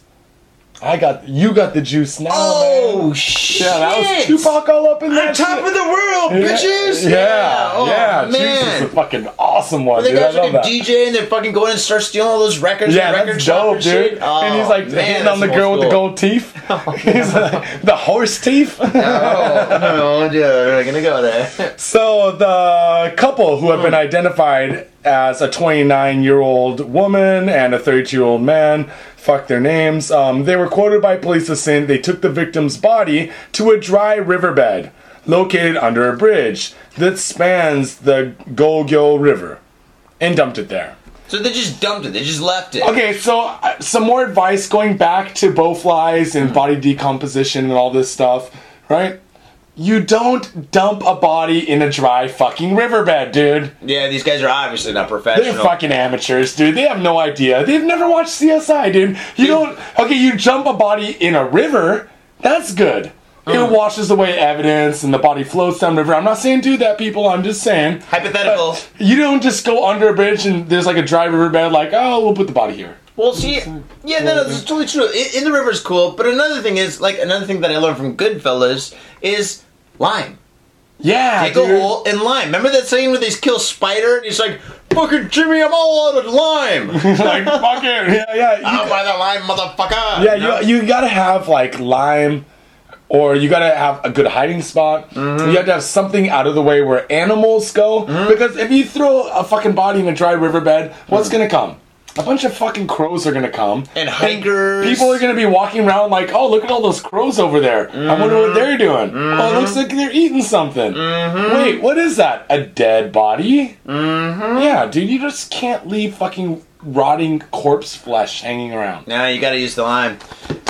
I got... You got the juice now, oh, man. shit. Yeah, that was Tupac all up in there. On top shit. of the world, yeah. bitches. Yeah. Yeah. Oh, yeah. Man. Juice is a fucking awesome one, well, dude. I love that. They got D J and they're fucking going and start stealing all those records. Yeah, and that's dope, and dude. Oh, and he's like man, hitting on the girl cool. with the gold teeth. Oh, he's no. like, the horse teeth. no, no, dude. We're not going to go there. So the couple who have been identified as a twenty-nine-year-old woman and a thirty-two-year-old man... Fuck their names. Um, they were quoted by police as saying they took the victim's body to a dry riverbed located under a bridge that spans the Gogyo River and dumped it there. So they just dumped it. They just left it. Okay, so uh, some more advice going back to bowflies and body decomposition and all this stuff, right? You don't dump a body in a dry fucking riverbed, dude. Yeah, these guys are obviously not professional. They're fucking amateurs, dude. They have no idea. They've never watched C S I, dude. You dude. don't... Okay, you dump a body in a river. That's good. Mm. It washes away evidence and the body floats down river. I'm not saying do that, people. I'm just saying... Hypothetical. You don't just go under a bridge and there's like a dry riverbed like, oh, we'll put the body here. Well, see, yeah, no, no, this is totally true. In the river's cool, but another thing is, like, another thing that I learned from Goodfellas is... Lime. Yeah, Take dude. a hole in lime. Remember that scene where they kill Spider and he's like, fucking Jimmy, I'm all out of lime. Like, fuck it. Yeah, yeah. I'll buy the lime, motherfucker. Yeah, no. you, you gotta have, like, lime, or you gotta have a good hiding spot. Mm-hmm. You have to have something out of the way where animals go. Mm-hmm. Because if you throw a fucking body in a dry riverbed, what's mm-hmm. gonna come? A bunch of fucking crows are gonna come. And hikers. And people are gonna be walking around like, oh, look at all those crows over there. Mm-hmm. I wonder what they're doing. Mm-hmm. Oh, it looks like they're eating something. Mm-hmm. Wait, what is that? A dead body? Mm-hmm. Yeah, dude, you just can't leave fucking rotting corpse flesh hanging around. Nah, you gotta use the lime.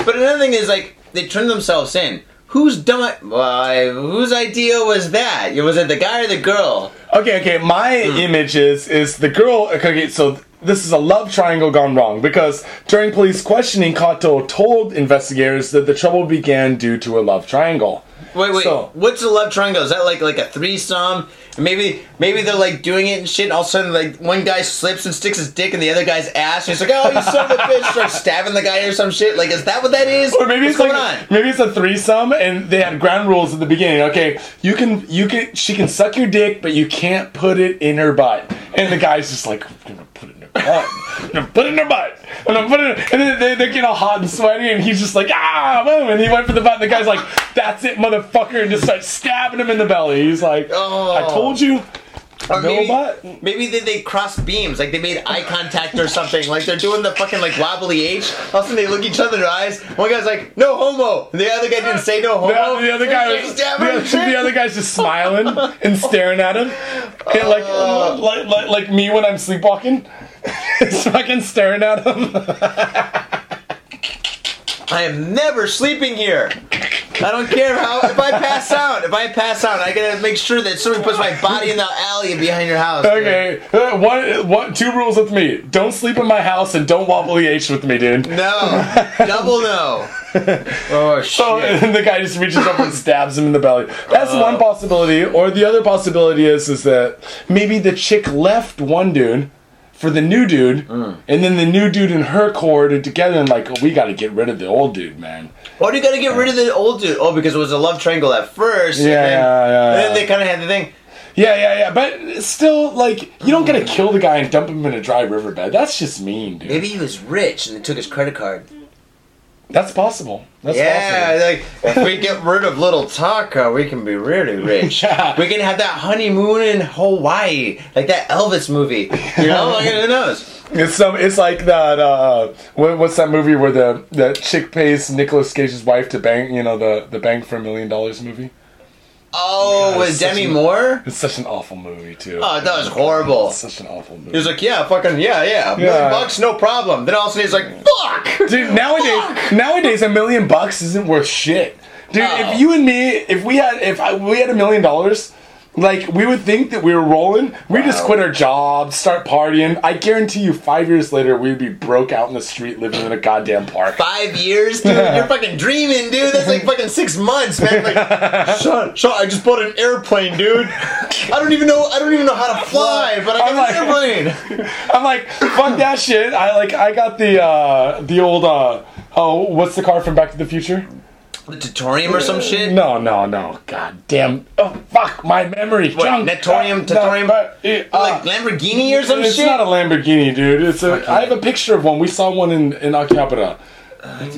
But another thing is, like, they turn themselves in. Who's done? Well, whose idea was that? Was it the guy or the girl? Okay, okay, my mm. image is, is the girl. Okay, so... This is a love triangle gone wrong, because during police questioning, Kato told investigators that the trouble began due to a love triangle. Wait, wait, so, what's a love triangle? Is that like like a threesome? Maybe maybe they're like doing it and shit, and all of a sudden like one guy slips and sticks his dick in the other guy's ass, and he's like, oh, you son of a bitch, starts stabbing the guy or some shit. Like, is that what that is? Or maybe What's it's going like, on? Maybe it's a threesome, and they had ground rules at the beginning. Okay, you can you can she can suck your dick, but you can't put it in her butt. And the guy's just like, I'm gonna put it in her butt. I'm gonna put it in her butt. I'm gonna put it in, and then they get all hot and sweaty, and he's just like, ah, boom, and he went for the butt, and the guy's like, that's it, motherfucker, and just starts stabbing him in the belly. He's like, oh. I told you. Or maybe, no maybe they, they crossed beams, like they made eye contact or something, like they're doing the fucking like wobbly H. All of a sudden they look each other in the eyes. One guy's like, no homo. And the other guy didn't say no homo. The, the other guy was, the, the other guy's just smiling and staring at him, and like, uh, like, like like me when I'm sleepwalking, it's fucking staring at him. I am never sleeping here. I don't care how, if I pass out, if I pass out, I gotta make sure that somebody puts my body in the alley behind your house. Okay, uh, one, one, two rules with me. Don't sleep in my house and don't wobbly H with me, dude. No, double no. Oh, shit. So, and the guy just reaches up and stabs him in the belly. That's uh, one possibility, or the other possibility is, is that maybe the chick left one dude for the new dude, mm. and then the new dude and her cohorted together and like, oh, we gotta get rid of the old dude, man. Why do you gotta get rid of the old dude? Oh, because it was a love triangle at first. Yeah, and then, yeah, yeah. And then they kind of had the thing. Yeah, yeah, yeah. But still, like, you don't gotta kill the guy and dump him in a dry riverbed. That's just mean, dude. Maybe he was rich and they took his credit card. That's possible. That's yeah, possible. Like if we get rid of Little Taka, we can be really rich. Yeah. We can have that honeymoon in Hawaii, like that Elvis movie. You know, like, who knows? It's some. It's like that. Uh, what, what's that movie where the that chick pays Nicolas Cage's wife to bank? You know, the the bank for a million dollars movie. Oh, God, with Demi an, Moore? It's such an awful movie, too. Oh, that was horrible. It's such an awful movie. He was like, yeah, fucking, yeah, yeah. A million yeah. bucks, no problem. Then all of a sudden he's like, fuck! Dude, nowadays, fuck! nowadays a million bucks isn't worth shit. Dude, oh. if you and me, if we had, if I, we had a million dollars, like, we would think that we were rolling. We'd wow. just quit our jobs, start partying. I guarantee you five years later, we'd be broke out in the street living in a goddamn park. Five years? Dude, you're fucking dreaming, dude. That's like fucking six months, man. Like, shut, shut. I just bought an airplane, dude. I don't even know, I don't even know how to fly, but I got I'm an like, airplane. I'm like, fuck that shit. I like, I got the, uh, the old, uh, oh, what's the car from Back to the Future? The Tutorium or some shit? No, no, no. God damn. Oh, fuck. My memory. What, Netorium? Tutorium? No, uh, like Lamborghini or some it's shit? It's not a Lamborghini, dude. It's a. Okay. I have a picture of one. We saw one in, in Akihabara. Uh,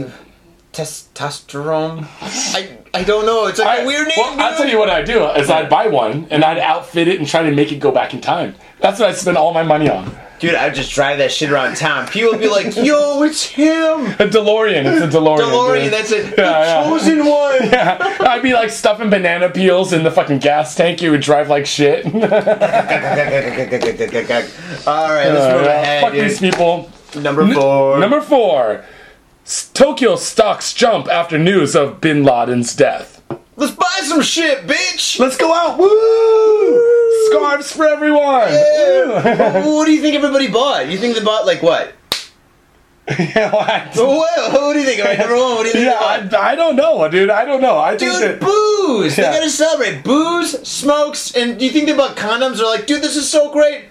testosterone? I I don't know. It's like I, a weird name. Well, dude. I'll tell you what I'd do is I'd buy one and I'd outfit it and try to make it go back in time. That's what I'd spend all my money on. Dude, I would just drive that shit around town. People would be like, yo, it's him! A DeLorean. It's a DeLorean. DeLorean, dude. That's it. Yeah, the yeah. chosen one! Yeah. I'd be like stuffing banana peels in the fucking gas tank. It would drive like shit. Alright, let's uh, move ahead. Fuck dude. These people. Number four. N- number four. S- Tokyo stocks jump after news of Bin Laden's death. Let's buy some shit, bitch! Let's go out! Woo! Scarves for everyone! Yeah. What do you think everybody bought? You think they bought, like, what? Yeah, what? What? What do you think? All right, number one, what do you think? Yeah, they I, I don't know, dude. I don't know. I dude, think that, booze! Yeah. They gotta celebrate. Booze, smokes, and do you think they bought condoms? They're like, dude, this is so great.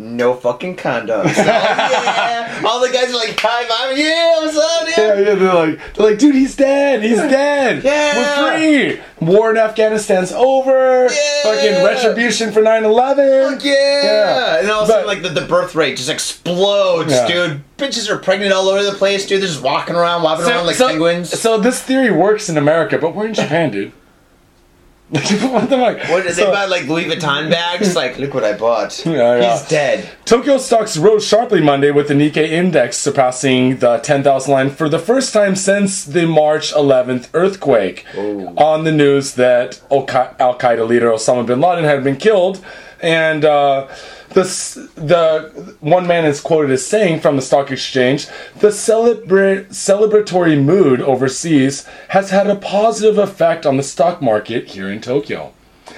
No fucking condoms. Oh, yeah. All the guys are like, high five. Yeah, what's up, dude? Yeah, yeah, they're like, they're like, dude, he's dead. He's dead. Yeah. We're free. War in Afghanistan's over. Yeah. Fucking retribution for nine eleven. Fuck yeah. yeah. And all of a sudden, like, the, the birth rate just explodes, yeah. dude. Bitches are pregnant all over the place, dude. They're just walking around, wobbling so, around like so, penguins. So this theory works in America, but we're in Japan, dude. What the fuck? What did so, they buy, like, Louis Vuitton bags? Like, look what I bought. Yeah, yeah. He's dead. Tokyo stocks rose sharply Monday with the Nikkei index surpassing the ten thousand line for the first time since the March eleventh earthquake. Ooh. On the news that Oka- Al-Qaeda leader Osama bin Laden had been killed, and uh, the, the one man is quoted as saying from the stock exchange, the celebra- celebratory mood overseas has had a positive effect on the stock market here in Tokyo.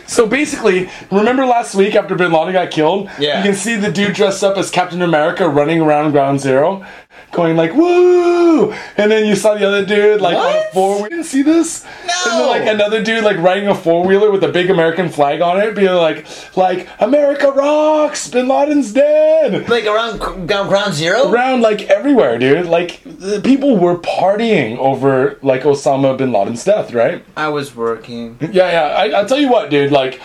So basically, remember last week after Bin Laden got killed? Yeah. You can see the dude dressed up as Captain America running around Ground Zero, going like, woo! And then you saw the other dude like what? on a four-wheeler. You didn't see this? No! And then like another dude like riding a four-wheeler with a big American flag on it, being like, like, America rocks! Bin Laden's dead! Like around Ground Zero? Around like everywhere, dude. Like the people were partying over like Osama Bin Laden's death, right? I was working. Yeah, yeah. I, I'll tell you what, dude. Dude, like,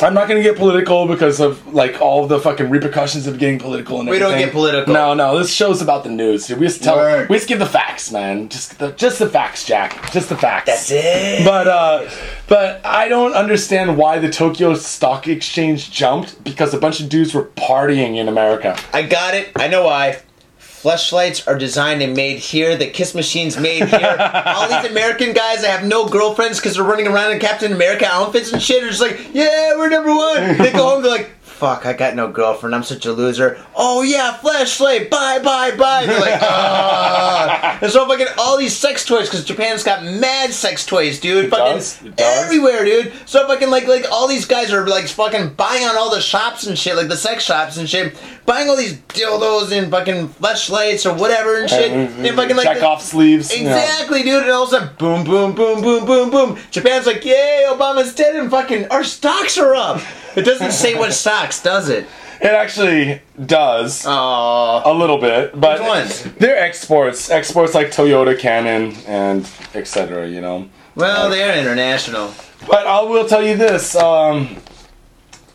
I'm not going to get political because of, like, all the fucking repercussions of getting political and everything. We don't get political. No, no, this show's about the news, dude. We just tell, Work. we just give the facts, man. Just the, just the facts, Jack. Just the facts. That's it. But, uh, but I don't understand why the Tokyo Stock Exchange jumped because a bunch of dudes were partying in America. I got it. I know why. Fleshlights are designed and made here. The kiss machine's made here. All these American guys that have no girlfriends because they're running around in Captain America outfits and shit are just like, yeah, we're number one. They go home, they're like, fuck, I got no girlfriend. I'm such a loser. Oh, yeah, fleshlight. Bye, bye, bye. They're like, ah. And so fucking all these sex toys, because Japan's got mad sex toys, dude. It fucking does. It does. Everywhere, dude. So fucking, like, like, all these guys are, like, fucking buying on all the shops and shit, like the sex shops and shit, buying all these dildos and fucking fleshlights or whatever and shit. And, and fucking, like, jack the, off sleeves. Exactly, yeah. dude. And all of a sudden, boom, boom, boom, boom, boom, boom. Japan's like, yay, Obama's dead, and fucking our stocks are up. It doesn't say what stocks. Does it? It actually does. Aww. A little bit, but which ones? They're exports, exports like Toyota, Canon, and et cetera. You know. Well, uh, they're international. But I will tell you this: um,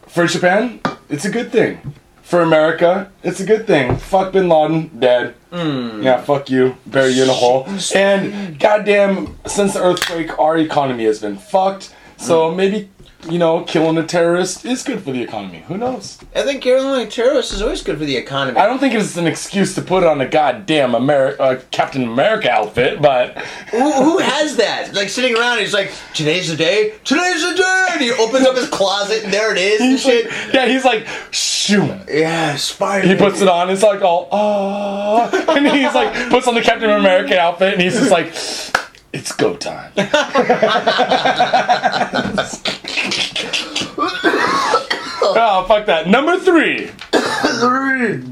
for Japan, it's a good thing. for America, it's a good thing. Fuck Bin Laden, dead. Mm. Yeah, fuck you, bury you in a hole. And goddamn, since the earthquake, our economy has been fucked. So mm. maybe, you know, killing a terrorist is good for the economy. Who knows? I think killing a terrorist is always good for the economy. I don't think it's an excuse to put on a goddamn Ameri- uh, Captain America outfit, but... who, who has that? Like, sitting around, he's like, today's the day, today's the day! And he opens up his closet, and there it is, and shit. Like, yeah, he's like, shoot. Yeah, Spider-Man. He puts it on, it's like, all, oh, oh. And he's like, puts on the Captain America outfit, and he's just like... it's go time. Oh, fuck that. Number three. three.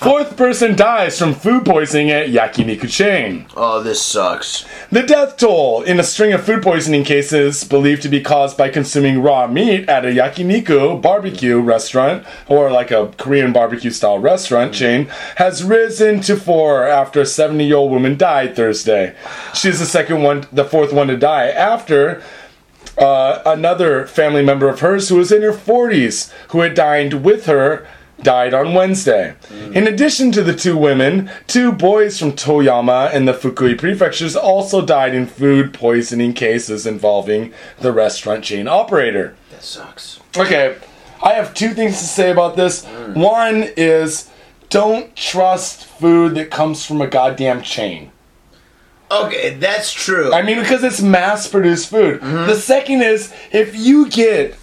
Fourth person dies from food poisoning at Yakiniku chain. Oh, this sucks. The death toll in a string of food poisoning cases believed to be caused by consuming raw meat at a Yakiniku barbecue restaurant, or like a Korean barbecue-style restaurant chain, has risen to four after a seventy-year-old woman died Thursday. She's the second one, the fourth one to die after... Uh, another family member of hers who was in her forties who had dined with her died on Wednesday. Mm. In addition to the two women, two boys from Toyama and the Fukui prefectures also died in food poisoning cases involving the restaurant chain operator. That sucks. Okay, I have two things to say about this. Mm. One is, don't trust food that comes from a goddamn chain. Okay, that's true. I mean, because it's mass-produced food. Mm-hmm. The second is, if you get,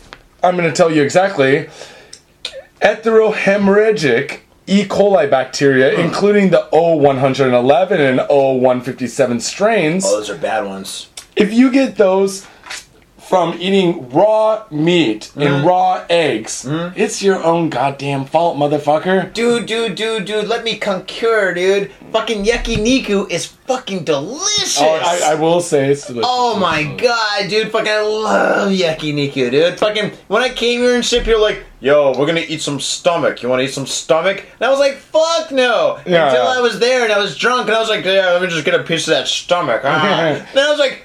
I'm going to tell you exactly, enterohemorrhagic E. coli bacteria, mm. including the O one eleven and O one fifty-seven strains. Oh, those are bad ones. If you get those from eating raw meat mm. and raw eggs, mm. it's your own goddamn fault, motherfucker. Dude, dude, dude, dude, let me concur, dude. Fucking Yakiniku is fucking delicious. Oh, I, I will say it's delicious. Oh my god, dude, fucking I love Yakiniku, dude. Fucking, when I came here and shit, people were like, yo, we're gonna eat some stomach. You wanna eat some stomach? And I was like, fuck no. Yeah. Until I was there and I was drunk and I was like, yeah, let me just get a piece of that stomach. Ah. Then I was like...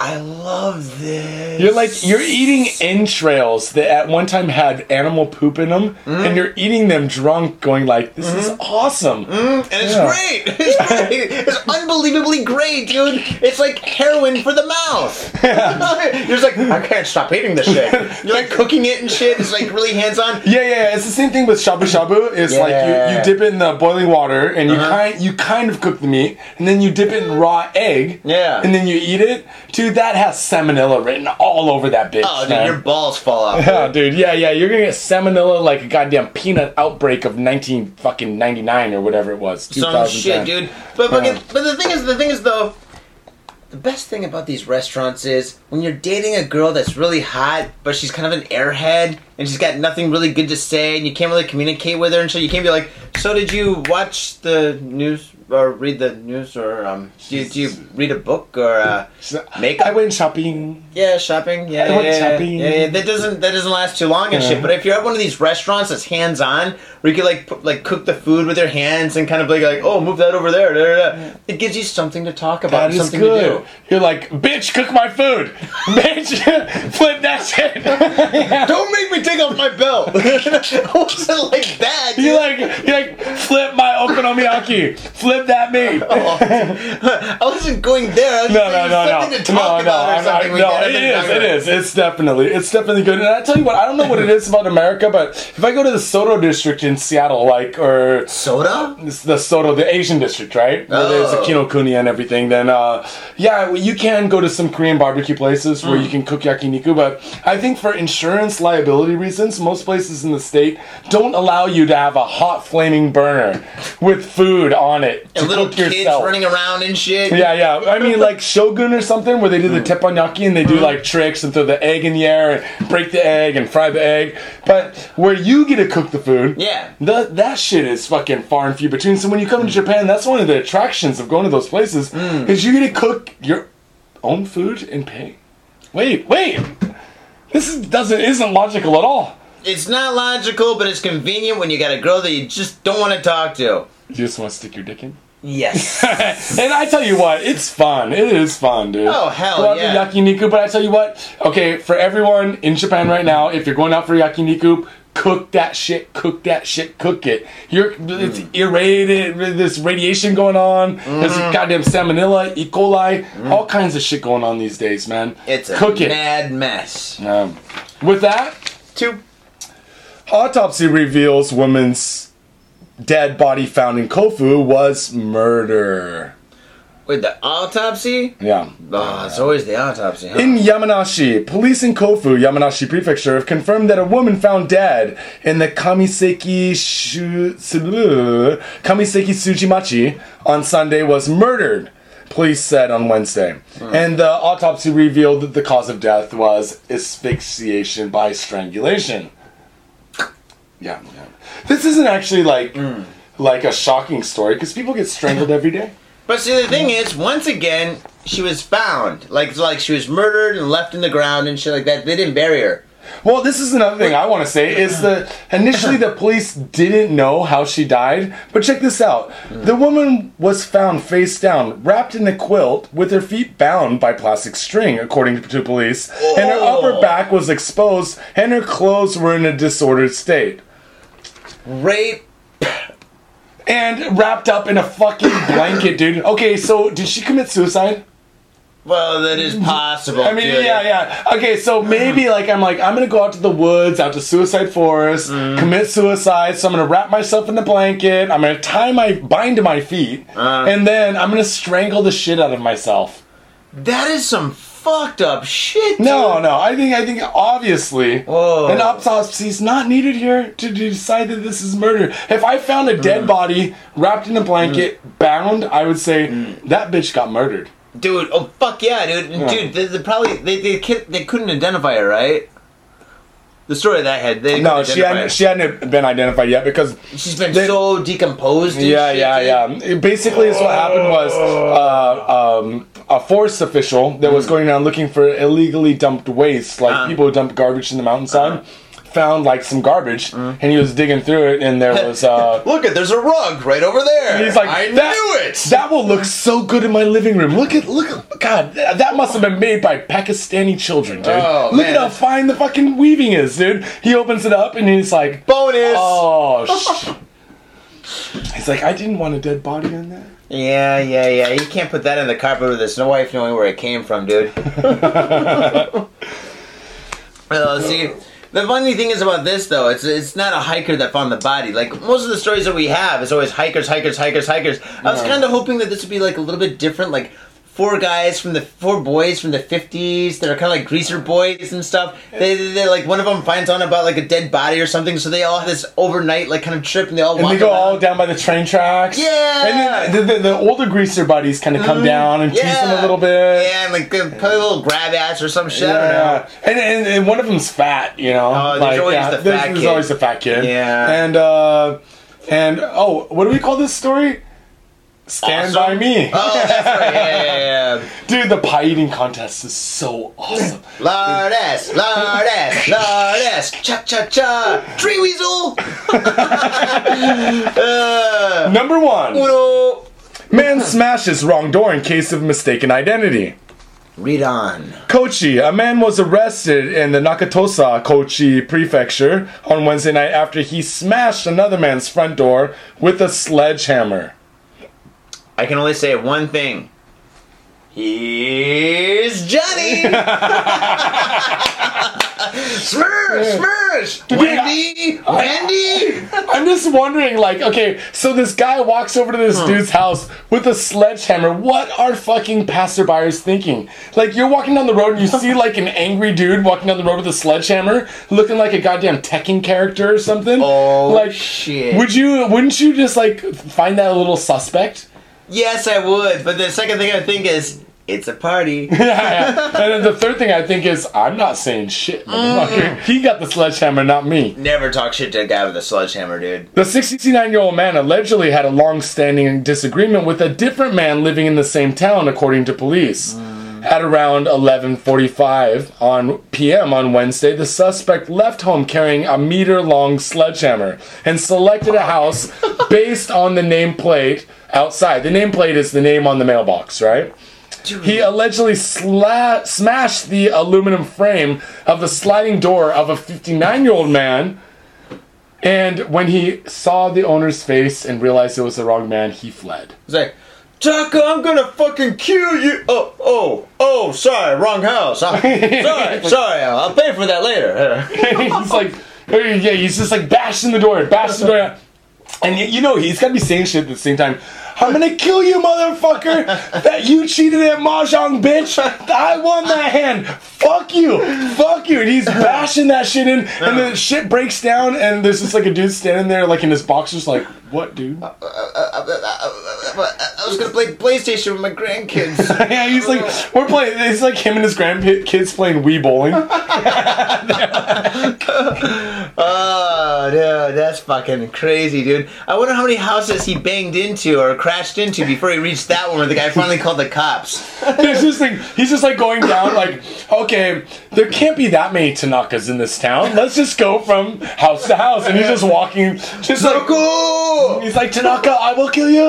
I love this. You're like, you're eating entrails that at one time had animal poop in them, mm-hmm. and you're eating them drunk, going like, this mm-hmm. is awesome. Mm-hmm. And it's yeah. great. It's great. It's unbelievably great, dude. It's like heroin for the mouth. Yeah. You're just like, I can't stop eating this shit. You're like cooking it and shit. It's like really hands-on. Yeah, yeah. It's the same thing with shabu shabu. It's yeah. like you, you dip it in the boiling water, and uh-huh. you, kind, you kind of cook the meat, and then you dip it in raw egg, yeah. and then you eat it, too. Dude, that has salmonella written all over that bitch. Oh, dude, man. Your balls fall out. Yeah, dude. Yeah, yeah. You're gonna get salmonella like a goddamn peanut outbreak of nineteen fucking ninety nine or whatever it was. Some shit, dude. But fucking, uh, but the thing is, the thing is though, the best thing about these restaurants is when you're dating a girl that's really hot, but she's kind of an airhead and she's got nothing really good to say, and you can't really communicate with her, and so you can't be like, so did you watch the news? Or read the news, or um, do you, do you read a book, or uh, make? I went shopping. Yeah, shopping. Yeah, I yeah, went yeah, shopping. Yeah, yeah, that doesn't that doesn't last too long and yeah. shit. But if you're at one of these restaurants that's hands on, where you can like put, like cook the food with your hands and kind of like like oh move that over there, da, da, da. It gives you something to talk about, that is something good. To do. You're like, bitch, cook my food, bitch, flip that shit. Yeah. Don't make me take off my belt. It wasn't like that. You like you like flip my okonomiyaki, flip. That made. I wasn't going there. I was no, no, no, no, to talk no, about no, or no, no. It is, it is. It's definitely, it's definitely good. And I tell you what, I don't know what it is about America, but if I go to the Soto district in Seattle, like or Soto, the Soto, the Asian district, right? Where oh. there's a kinokuniya and everything. Then, uh, yeah, you can go to some Korean barbecue places where mm. you can cook yakiniku. But I think for insurance liability reasons, most places in the state don't allow you to have a hot flaming burner with food on it. And little kids yourself. Running around and shit. Yeah, yeah. I mean, like Shogun or something, where they do the teppanyaki and they do like tricks and throw the egg in the air and break the egg and fry the egg. But where you get to cook the food, yeah, the, that shit is fucking far and few between. So when you come to Japan, that's one of the attractions of going to those places mm. is you get to cook your own food and pay. Wait, wait. This is, doesn't isn't logical at all. It's not logical, but it's convenient when you got a girl that you just don't want to talk to. You just want to stick your dick in? Yes. And I tell you what, it's fun. It is fun, dude. Oh, hell go out yeah. Yakiniku, but I tell you what, okay, for everyone in Japan right now, if you're going out for yakiniku, Cook that shit, cook that shit, cook it. You're, it's mm. irradiated, this radiation going on, mm. there's goddamn salmonella, E. coli, mm. all kinds of shit going on these days, man. It's a cook mad it. mess. Um, with that, two. Autopsy reveals woman's dead body found in Kofu was murder. Wait, the autopsy? Yeah. Oh, it's always the autopsy, huh? In Yamanashi, police in Kofu, Yamanashi Prefecture, have confirmed that a woman found dead in the Kamiseki, Shu- Kamiseki Tsujimachi on Sunday was murdered, police said on Wednesday. Hmm. And the autopsy revealed that the cause of death was asphyxiation by strangulation. Yeah. yeah. This isn't actually like, mm. like a shocking story, because people get strangled every day. But see, the thing is, once again, she was found. Like, like she was murdered and left in the ground and shit like that. They didn't bury her. Well, this is another thing I want to say, is that initially the police didn't know how she died. But check this out. The woman was found face down, wrapped in a quilt, with her feet bound by plastic string, according to police. Oh. And her upper back was exposed, and her clothes were in a disordered state. Rape. And wrapped up in a fucking blanket, dude. Okay, so did she commit suicide? Well, that is possible. I mean, dude. yeah, yeah. Okay, so maybe like I'm like I'm gonna go out to the woods, out to Suicide Forest, mm. commit suicide. So I'm gonna wrap myself in a blanket. I'm gonna tie my bind to my feet, uh, and then I'm gonna strangle the shit out of myself. That is some fucked up shit, dude. No, no. I think I think obviously Whoa. an autopsy is not needed here to decide that this is murder. If I found a dead mm. body wrapped in a blanket, mm. bound, I would say mm. that bitch got murdered. Dude, oh fuck yeah, dude, yeah. dude. They, they probably they they they couldn't identify her, right? The story that had they no, she hadn't she hadn't been identified yet because she's been they, so decomposed. Yeah, shit, yeah, dude. yeah. It basically, so what happened was uh, um, a forest official that mm. was going around looking for illegally dumped waste, like uh. people who dump garbage in the mountainside. Uh. Found like some garbage, mm. and he was digging through it, and there was uh, look at there's a rug right over there. And he's like, I that, knew it. That will look so good in my living room. Look at look at God, that must have been made by Pakistani children, dude. Oh, look man. at how fine the fucking weaving is, dude. He opens it up and he's like, bonus. Oh shit. He's like, I didn't want a dead body in there. Yeah, yeah, yeah. You can't put that in the carpet with this. No wife knowing where it came from, dude. Well, uh, see. The funny thing is about this, though, it's it's not a hiker that found the body. Like, most of the stories that we have is always hikers, hikers, hikers, hikers. I was kind of hoping that this would be, like, a little bit different, like, four guys from the, four boys from the fifties that are kind of like greaser boys and stuff. They, they, they, like, one of them finds out about, like, a dead body or something, so they all have this overnight, like, kind of trip, and they all and walk And they go around. all down by the train tracks. Yeah! And then the, the, the older greaser buddies kind of come mm, down and yeah. tease them a little bit. Yeah, and, like, they play a little grab ass or some shit. Yeah, and, and, and one of them's fat, you know? Oh, there's like, always yeah, the fat there's, kid. There's always the fat kid. Yeah. And, uh, and, oh, what do we call this story? Stand awesome. by me. Oh, that's right. Yeah, yeah, yeah. Dude, the pie eating contest is so awesome. Lord S, Lord S, Lord S, cha cha cha, tree weasel. uh, Number one. Uno. Man smashes wrong door in case of mistaken identity. Read on. Kochi. A man was arrested in the Nakatosa, Kochi Prefecture on Wednesday night after he smashed another man's front door with a sledgehammer. I can only say one thing. Here's Johnny! Smirsh! Smirsh! Wendy! Wendy! I'm just wondering, like, okay, so this guy walks over to this hmm. dude's house with a sledgehammer. What are fucking passerbyers thinking? Like, you're walking down the road and you see, like, an angry dude walking down the road with a sledgehammer, looking like a goddamn Tekken character or something. Oh, like, shit. Would you, wouldn't you just, like, find that a little suspect? Yes, I would, but the second thing I think is, it's a party. yeah, yeah. And then the third thing I think is, I'm not saying shit, motherfucker. Mm. He got the sledgehammer, not me. Never talk shit to a guy with a sledgehammer, dude. The sixty-nine-year-old man allegedly had a long-standing disagreement with a different man living in the same town, according to police. Mm. At around eleven forty-five on p m on Wednesday, the suspect left home carrying a meter-long sledgehammer and selected a house based on the nameplate outside. The nameplate is the name on the mailbox, right? Dude. He allegedly sla- smashed the aluminum frame of the sliding door of a fifty-nine-year-old man And when he saw the owner's face and realized it was the wrong man, he fled. He's like, Taka, I'm gonna fucking kill you. Oh, oh, oh, sorry, wrong house. I'm, sorry, sorry, I'll pay for that later. He's like, yeah, he's just like bashing the door, bashing the door. And you know, he's gotta be saying shit at the same time. I'm gonna kill you, motherfucker! That you cheated at Mahjong, bitch! I won that hand! Fuck you! Fuck you! And he's bashing that shit in, and then shit breaks down, and there's just like a dude standing there, like in his boxers, like, what, dude? I, I, I, I, I was gonna play PlayStation with my grandkids. Yeah, he's like, we're playing, it's like him and his grandkids playing Wii bowling. Oh, dude, that's fucking crazy, dude. I wonder how many houses he banged into or crashed into before he reached that one where the guy finally called the cops. There's this thing, he's just like going down like, okay, there can't be that many Tanakas in this town. Let's just go from house to house. And he's just walking, just like, Roku! He's like, Tanaka, I will kill you!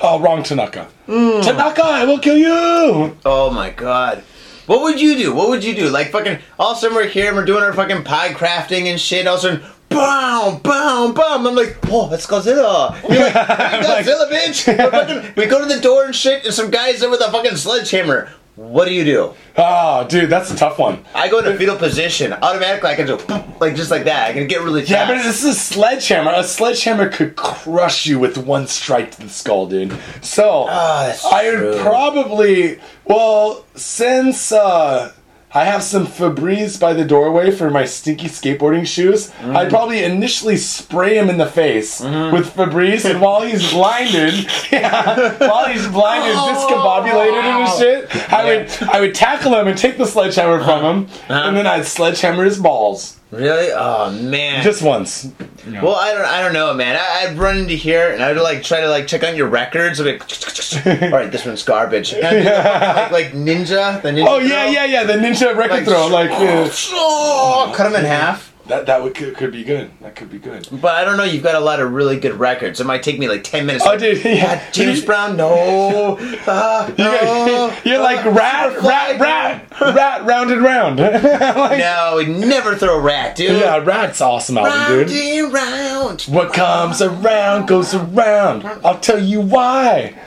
Oh, wrong Tanaka. Mm. Tanaka, I will kill you! Oh my god. What would you do? What would you do? Like fucking, all of a sudden we're here and we're doing our fucking pie crafting and shit, all of a sudden, boom, boom, boom. I'm like, oh, that's Godzilla. You're like, hey, Godzilla, bitch. We're fucking, we go to the door and shit, and some guy's there with a fucking sledgehammer. What do you do? Oh, dude, that's a tough one. I go into fetal position. Automatically, I can just, like, just like that. I can get really fast. Yeah, but this is a sledgehammer. A sledgehammer could crush you with one strike to the skull, dude. So, oh, that's I true. would probably, well, since, uh... I have some Febreze by the doorway for my stinky skateboarding shoes. Mm. I'd probably initially spray him in the face mm-hmm. with Febreze, and while he's blinded, yeah, while he's blinded, discombobulated oh, and shit, yeah. I would I would tackle him and take the sledgehammer uh-huh. from him, uh-huh. and then I'd sledgehammer his balls. Really? Oh man! Just once. No. Well, I don't. I don't know, man. I, I'd run into here and I'd like try to like check on your records. I'd be like, all right, this one's garbage. Yeah. Like, like ninja, the ninja. Oh yeah, throw. yeah, yeah, the ninja record like, throw. Like, oh, oh, cut them in half. That that would, could, could be good. That could be good. But I don't know. You've got a lot of really good records. It might take me like ten minutes. Oh, dude, yeah. God, James Brown, no. Uh, you no. Got, you're uh, like rat, rat, rat, rat, round and round. Like, no, we never throw rat, dude. Yeah, rat's awesome album, round dude. Round and round. What comes around goes around. I'll tell you why.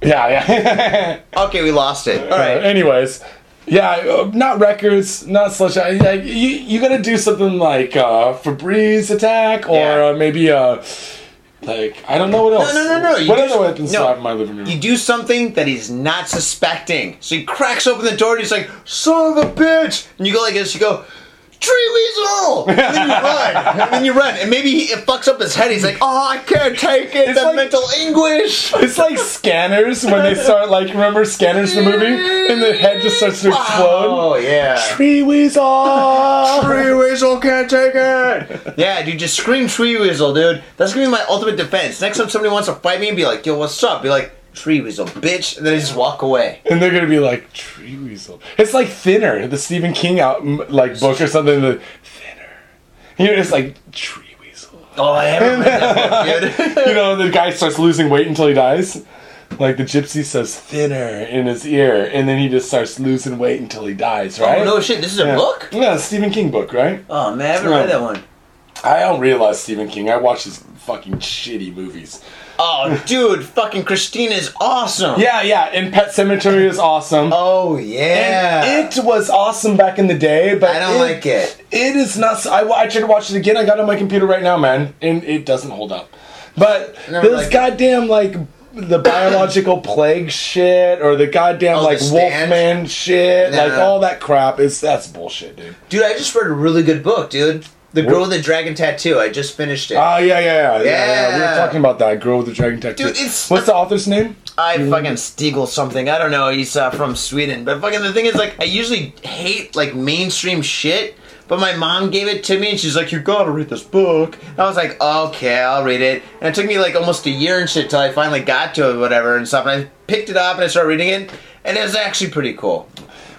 Yeah, yeah. Okay, we lost it. All right. Uh, anyways. Yeah, not records, not slush. Like, you you gotta do something like uh, Febreze attack, or yeah. uh, maybe uh, like I don't know what else. No, no, no, no. You what other weapons do I have in my living room? You do something that he's not suspecting. So he cracks open the door and he's like, "Son of a bitch!" And you go like this. You go. Tree weasel! And then you run. And then you run. And maybe he, it fucks up his head. He's like, oh, I can't take it. It's that like, mental anguish. It's like Scanners when they start, like, remember Scanners, the movie? And the head just starts to explode. Oh, yeah. Tree weasel! Tree weasel can't take it! Yeah, dude, just scream tree weasel, dude. That's gonna be my ultimate defense. Next time somebody wants to fight me and be like, yo, what's up? Be like, tree weasel, bitch, and then they just walk away. And they're gonna be like, tree weasel. It's like Thinner, the Stephen King out like book or something. The Thinner, you know, it's like tree weasel. Oh, I haven't read that book, dude. You know, the guy starts losing weight until he dies. Like the gypsy says Thinner in his ear, and then he just starts losing weight until he dies. Right? Oh no, shit! This is a yeah. book. Yeah, Stephen King book, right? Oh man, I haven't so, read that one. I don't realize Stephen King. I watch his fucking shitty movies. Oh, dude, fucking Christina is awesome. Yeah, yeah, and Pet Sematary is awesome. Oh, yeah. And it was awesome back in the day, but... I don't it, like it. It is not... I, I tried to watch it again. I got it on my computer right now, man, and it doesn't hold up. But this goddamn, it. like... the biological plague shit, or the goddamn oh, like the Wolfman shit, nah. like all that crap, is that's bullshit, dude. Dude, I just read a really good book, dude. The Girl with the Dragon Tattoo. I just finished it. Oh, yeah, yeah, yeah. Yeah, yeah, yeah. We were talking about that. Girl with the Dragon Tattoo. Dude, it's... What's the author's name? I mm-hmm. fucking Stiegel something. I don't know. He's uh, from Sweden. But fucking the thing is, like, I usually hate, like, mainstream shit. But my mom gave it to me, and she's like, you gotta read this book. And I was like, okay, I'll read it. And it took me, like, almost a year and shit till I finally got to it, whatever, and stuff. And I picked it up, and I started reading it. And it was actually pretty cool.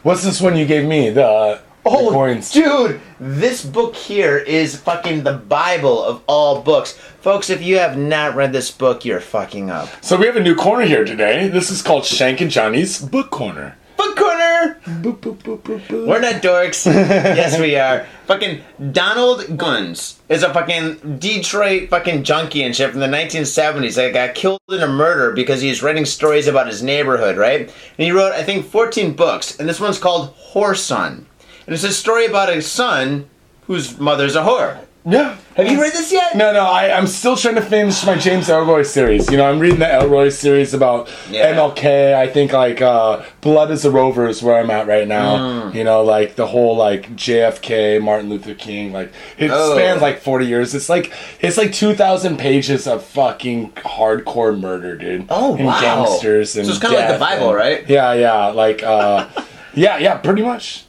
What's this one you gave me? The... Oh, dude, this book here is fucking the Bible of all books. Folks, if you have not read this book, you're fucking up. So we have a new corner here today. This is called Shank and Johnny's Book Corner. Book Corner! Boop, boop, boop, boop, boop. We're not dorks. Yes, we are. Fucking Donald Guns is a fucking Detroit fucking junkie and shit from the nineteen seventies that got killed in a murder because he was writing stories about his neighborhood, right? And he wrote, I think, fourteen books, and this one's called Whoreson. And it's a story about a son whose mother's a whore. No. Have you read this yet? No, no. I, I'm still trying to finish my James Ellroy series. You know, I'm reading the Ellroy series about yeah. M L K. I think, like, uh, Blood is a Rover is where I'm at right now. Mm. You know, like, the whole, like, J F K, Martin Luther King. Like, it oh. spans, like, forty years. It's, like, it's like two thousand pages of fucking hardcore murder, dude. Oh, and wow. Gangsters and so it's kind of like the Bible, and, right? Yeah, yeah. Like, uh... yeah, yeah, pretty much.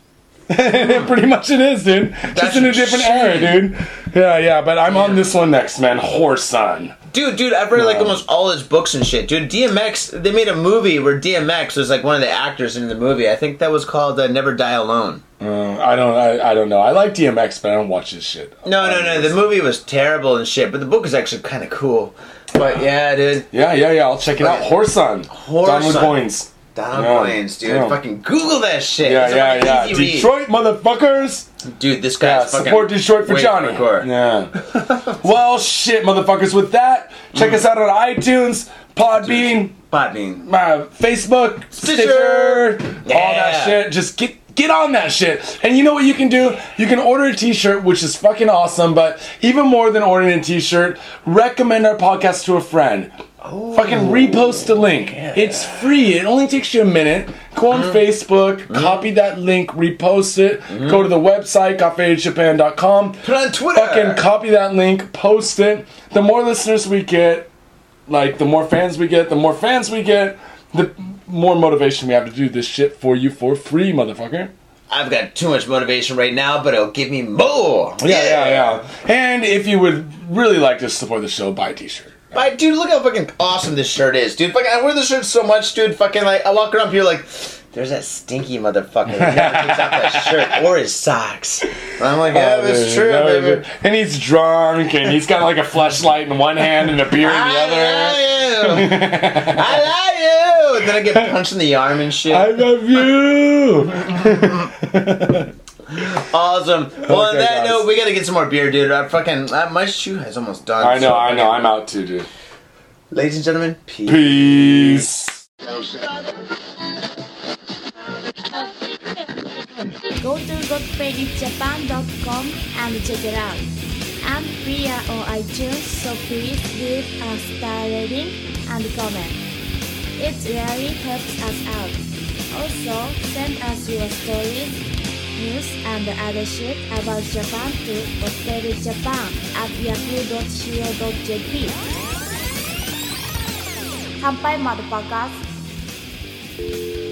Pretty much it is, dude. That's just in a different shit. Era, dude. Yeah, yeah, but I'm yeah. on this one next, man. Whoreson. Dude, dude, I've read like um, almost all his books and shit. Dude, D M X, they made a movie where D M X was like one of the actors in the movie. I think that was called uh, Never Die Alone. Uh, I don't I, I don't know. I like D M X, but I don't watch his shit. No, no, no. The movie was terrible and shit, but the book is actually kind of cool. But yeah, dude. Yeah, yeah, yeah. I'll check it but, out. Whoreson. Whoreson. Donald Goins. Donald yeah. Williams, dude. Yeah. Fucking Google that shit. Yeah, it's yeah, yeah. Detroit, read. Motherfuckers. Dude, this guy's yeah, fucking... Support Detroit for Johnny. Hardcore. Yeah. Well, shit, motherfuckers. With that, check mm. us out on iTunes, Podbean. Podbean. Uh, Facebook. Stitcher. Stitcher yeah. All that shit. Just get... Get on that shit. And you know what you can do? You can order a t-shirt, which is fucking awesome, but even more than ordering a t-shirt, recommend our podcast to a friend. Oh, fucking repost the link. Yeah. It's free. It only takes you a minute. Go on mm-hmm. Facebook, mm-hmm. copy that link, repost it, mm-hmm. go to the website, got faded in japan dot com. Put it on Twitter. Fucking copy that link, post it. The more listeners we get, like, the more fans we get, the more fans we get, the... more motivation we have to do this shit for you for free, motherfucker. I've got too much motivation right now, but it'll give me more. Yeah, yeah, yeah. And if you would really like to support the show, buy a t-shirt. Buy, dude, look how fucking awesome this shirt is, dude. Fucking, I wear this shirt so much, dude. Fucking, like, I walk around here like, there's that stinky motherfucker who never takes off that shirt or his socks. And I'm like, yeah, oh, that's true, no, baby. And he's drunk, and he's got, like, a flashlight in one hand and a beer in the I other. I love you. I love you. And then I get punched in the arm and shit. I love you. Awesome. Well, okay, on that guys. note, we gotta get some more beer, dude. I fucking, I, my shoe is almost done. I know, so I know. I'm out. out too, dude. Ladies and gentlemen, peace. Peace. Go to got faded in japan dot com and check it out. And we are on iTunes, so please leave a star rating and comment. It really helps us out. Also, send us your stories, news, and other shit about Japan to got faded in japan at yahoo dot co dot j p. Kanpai, motherfuckers!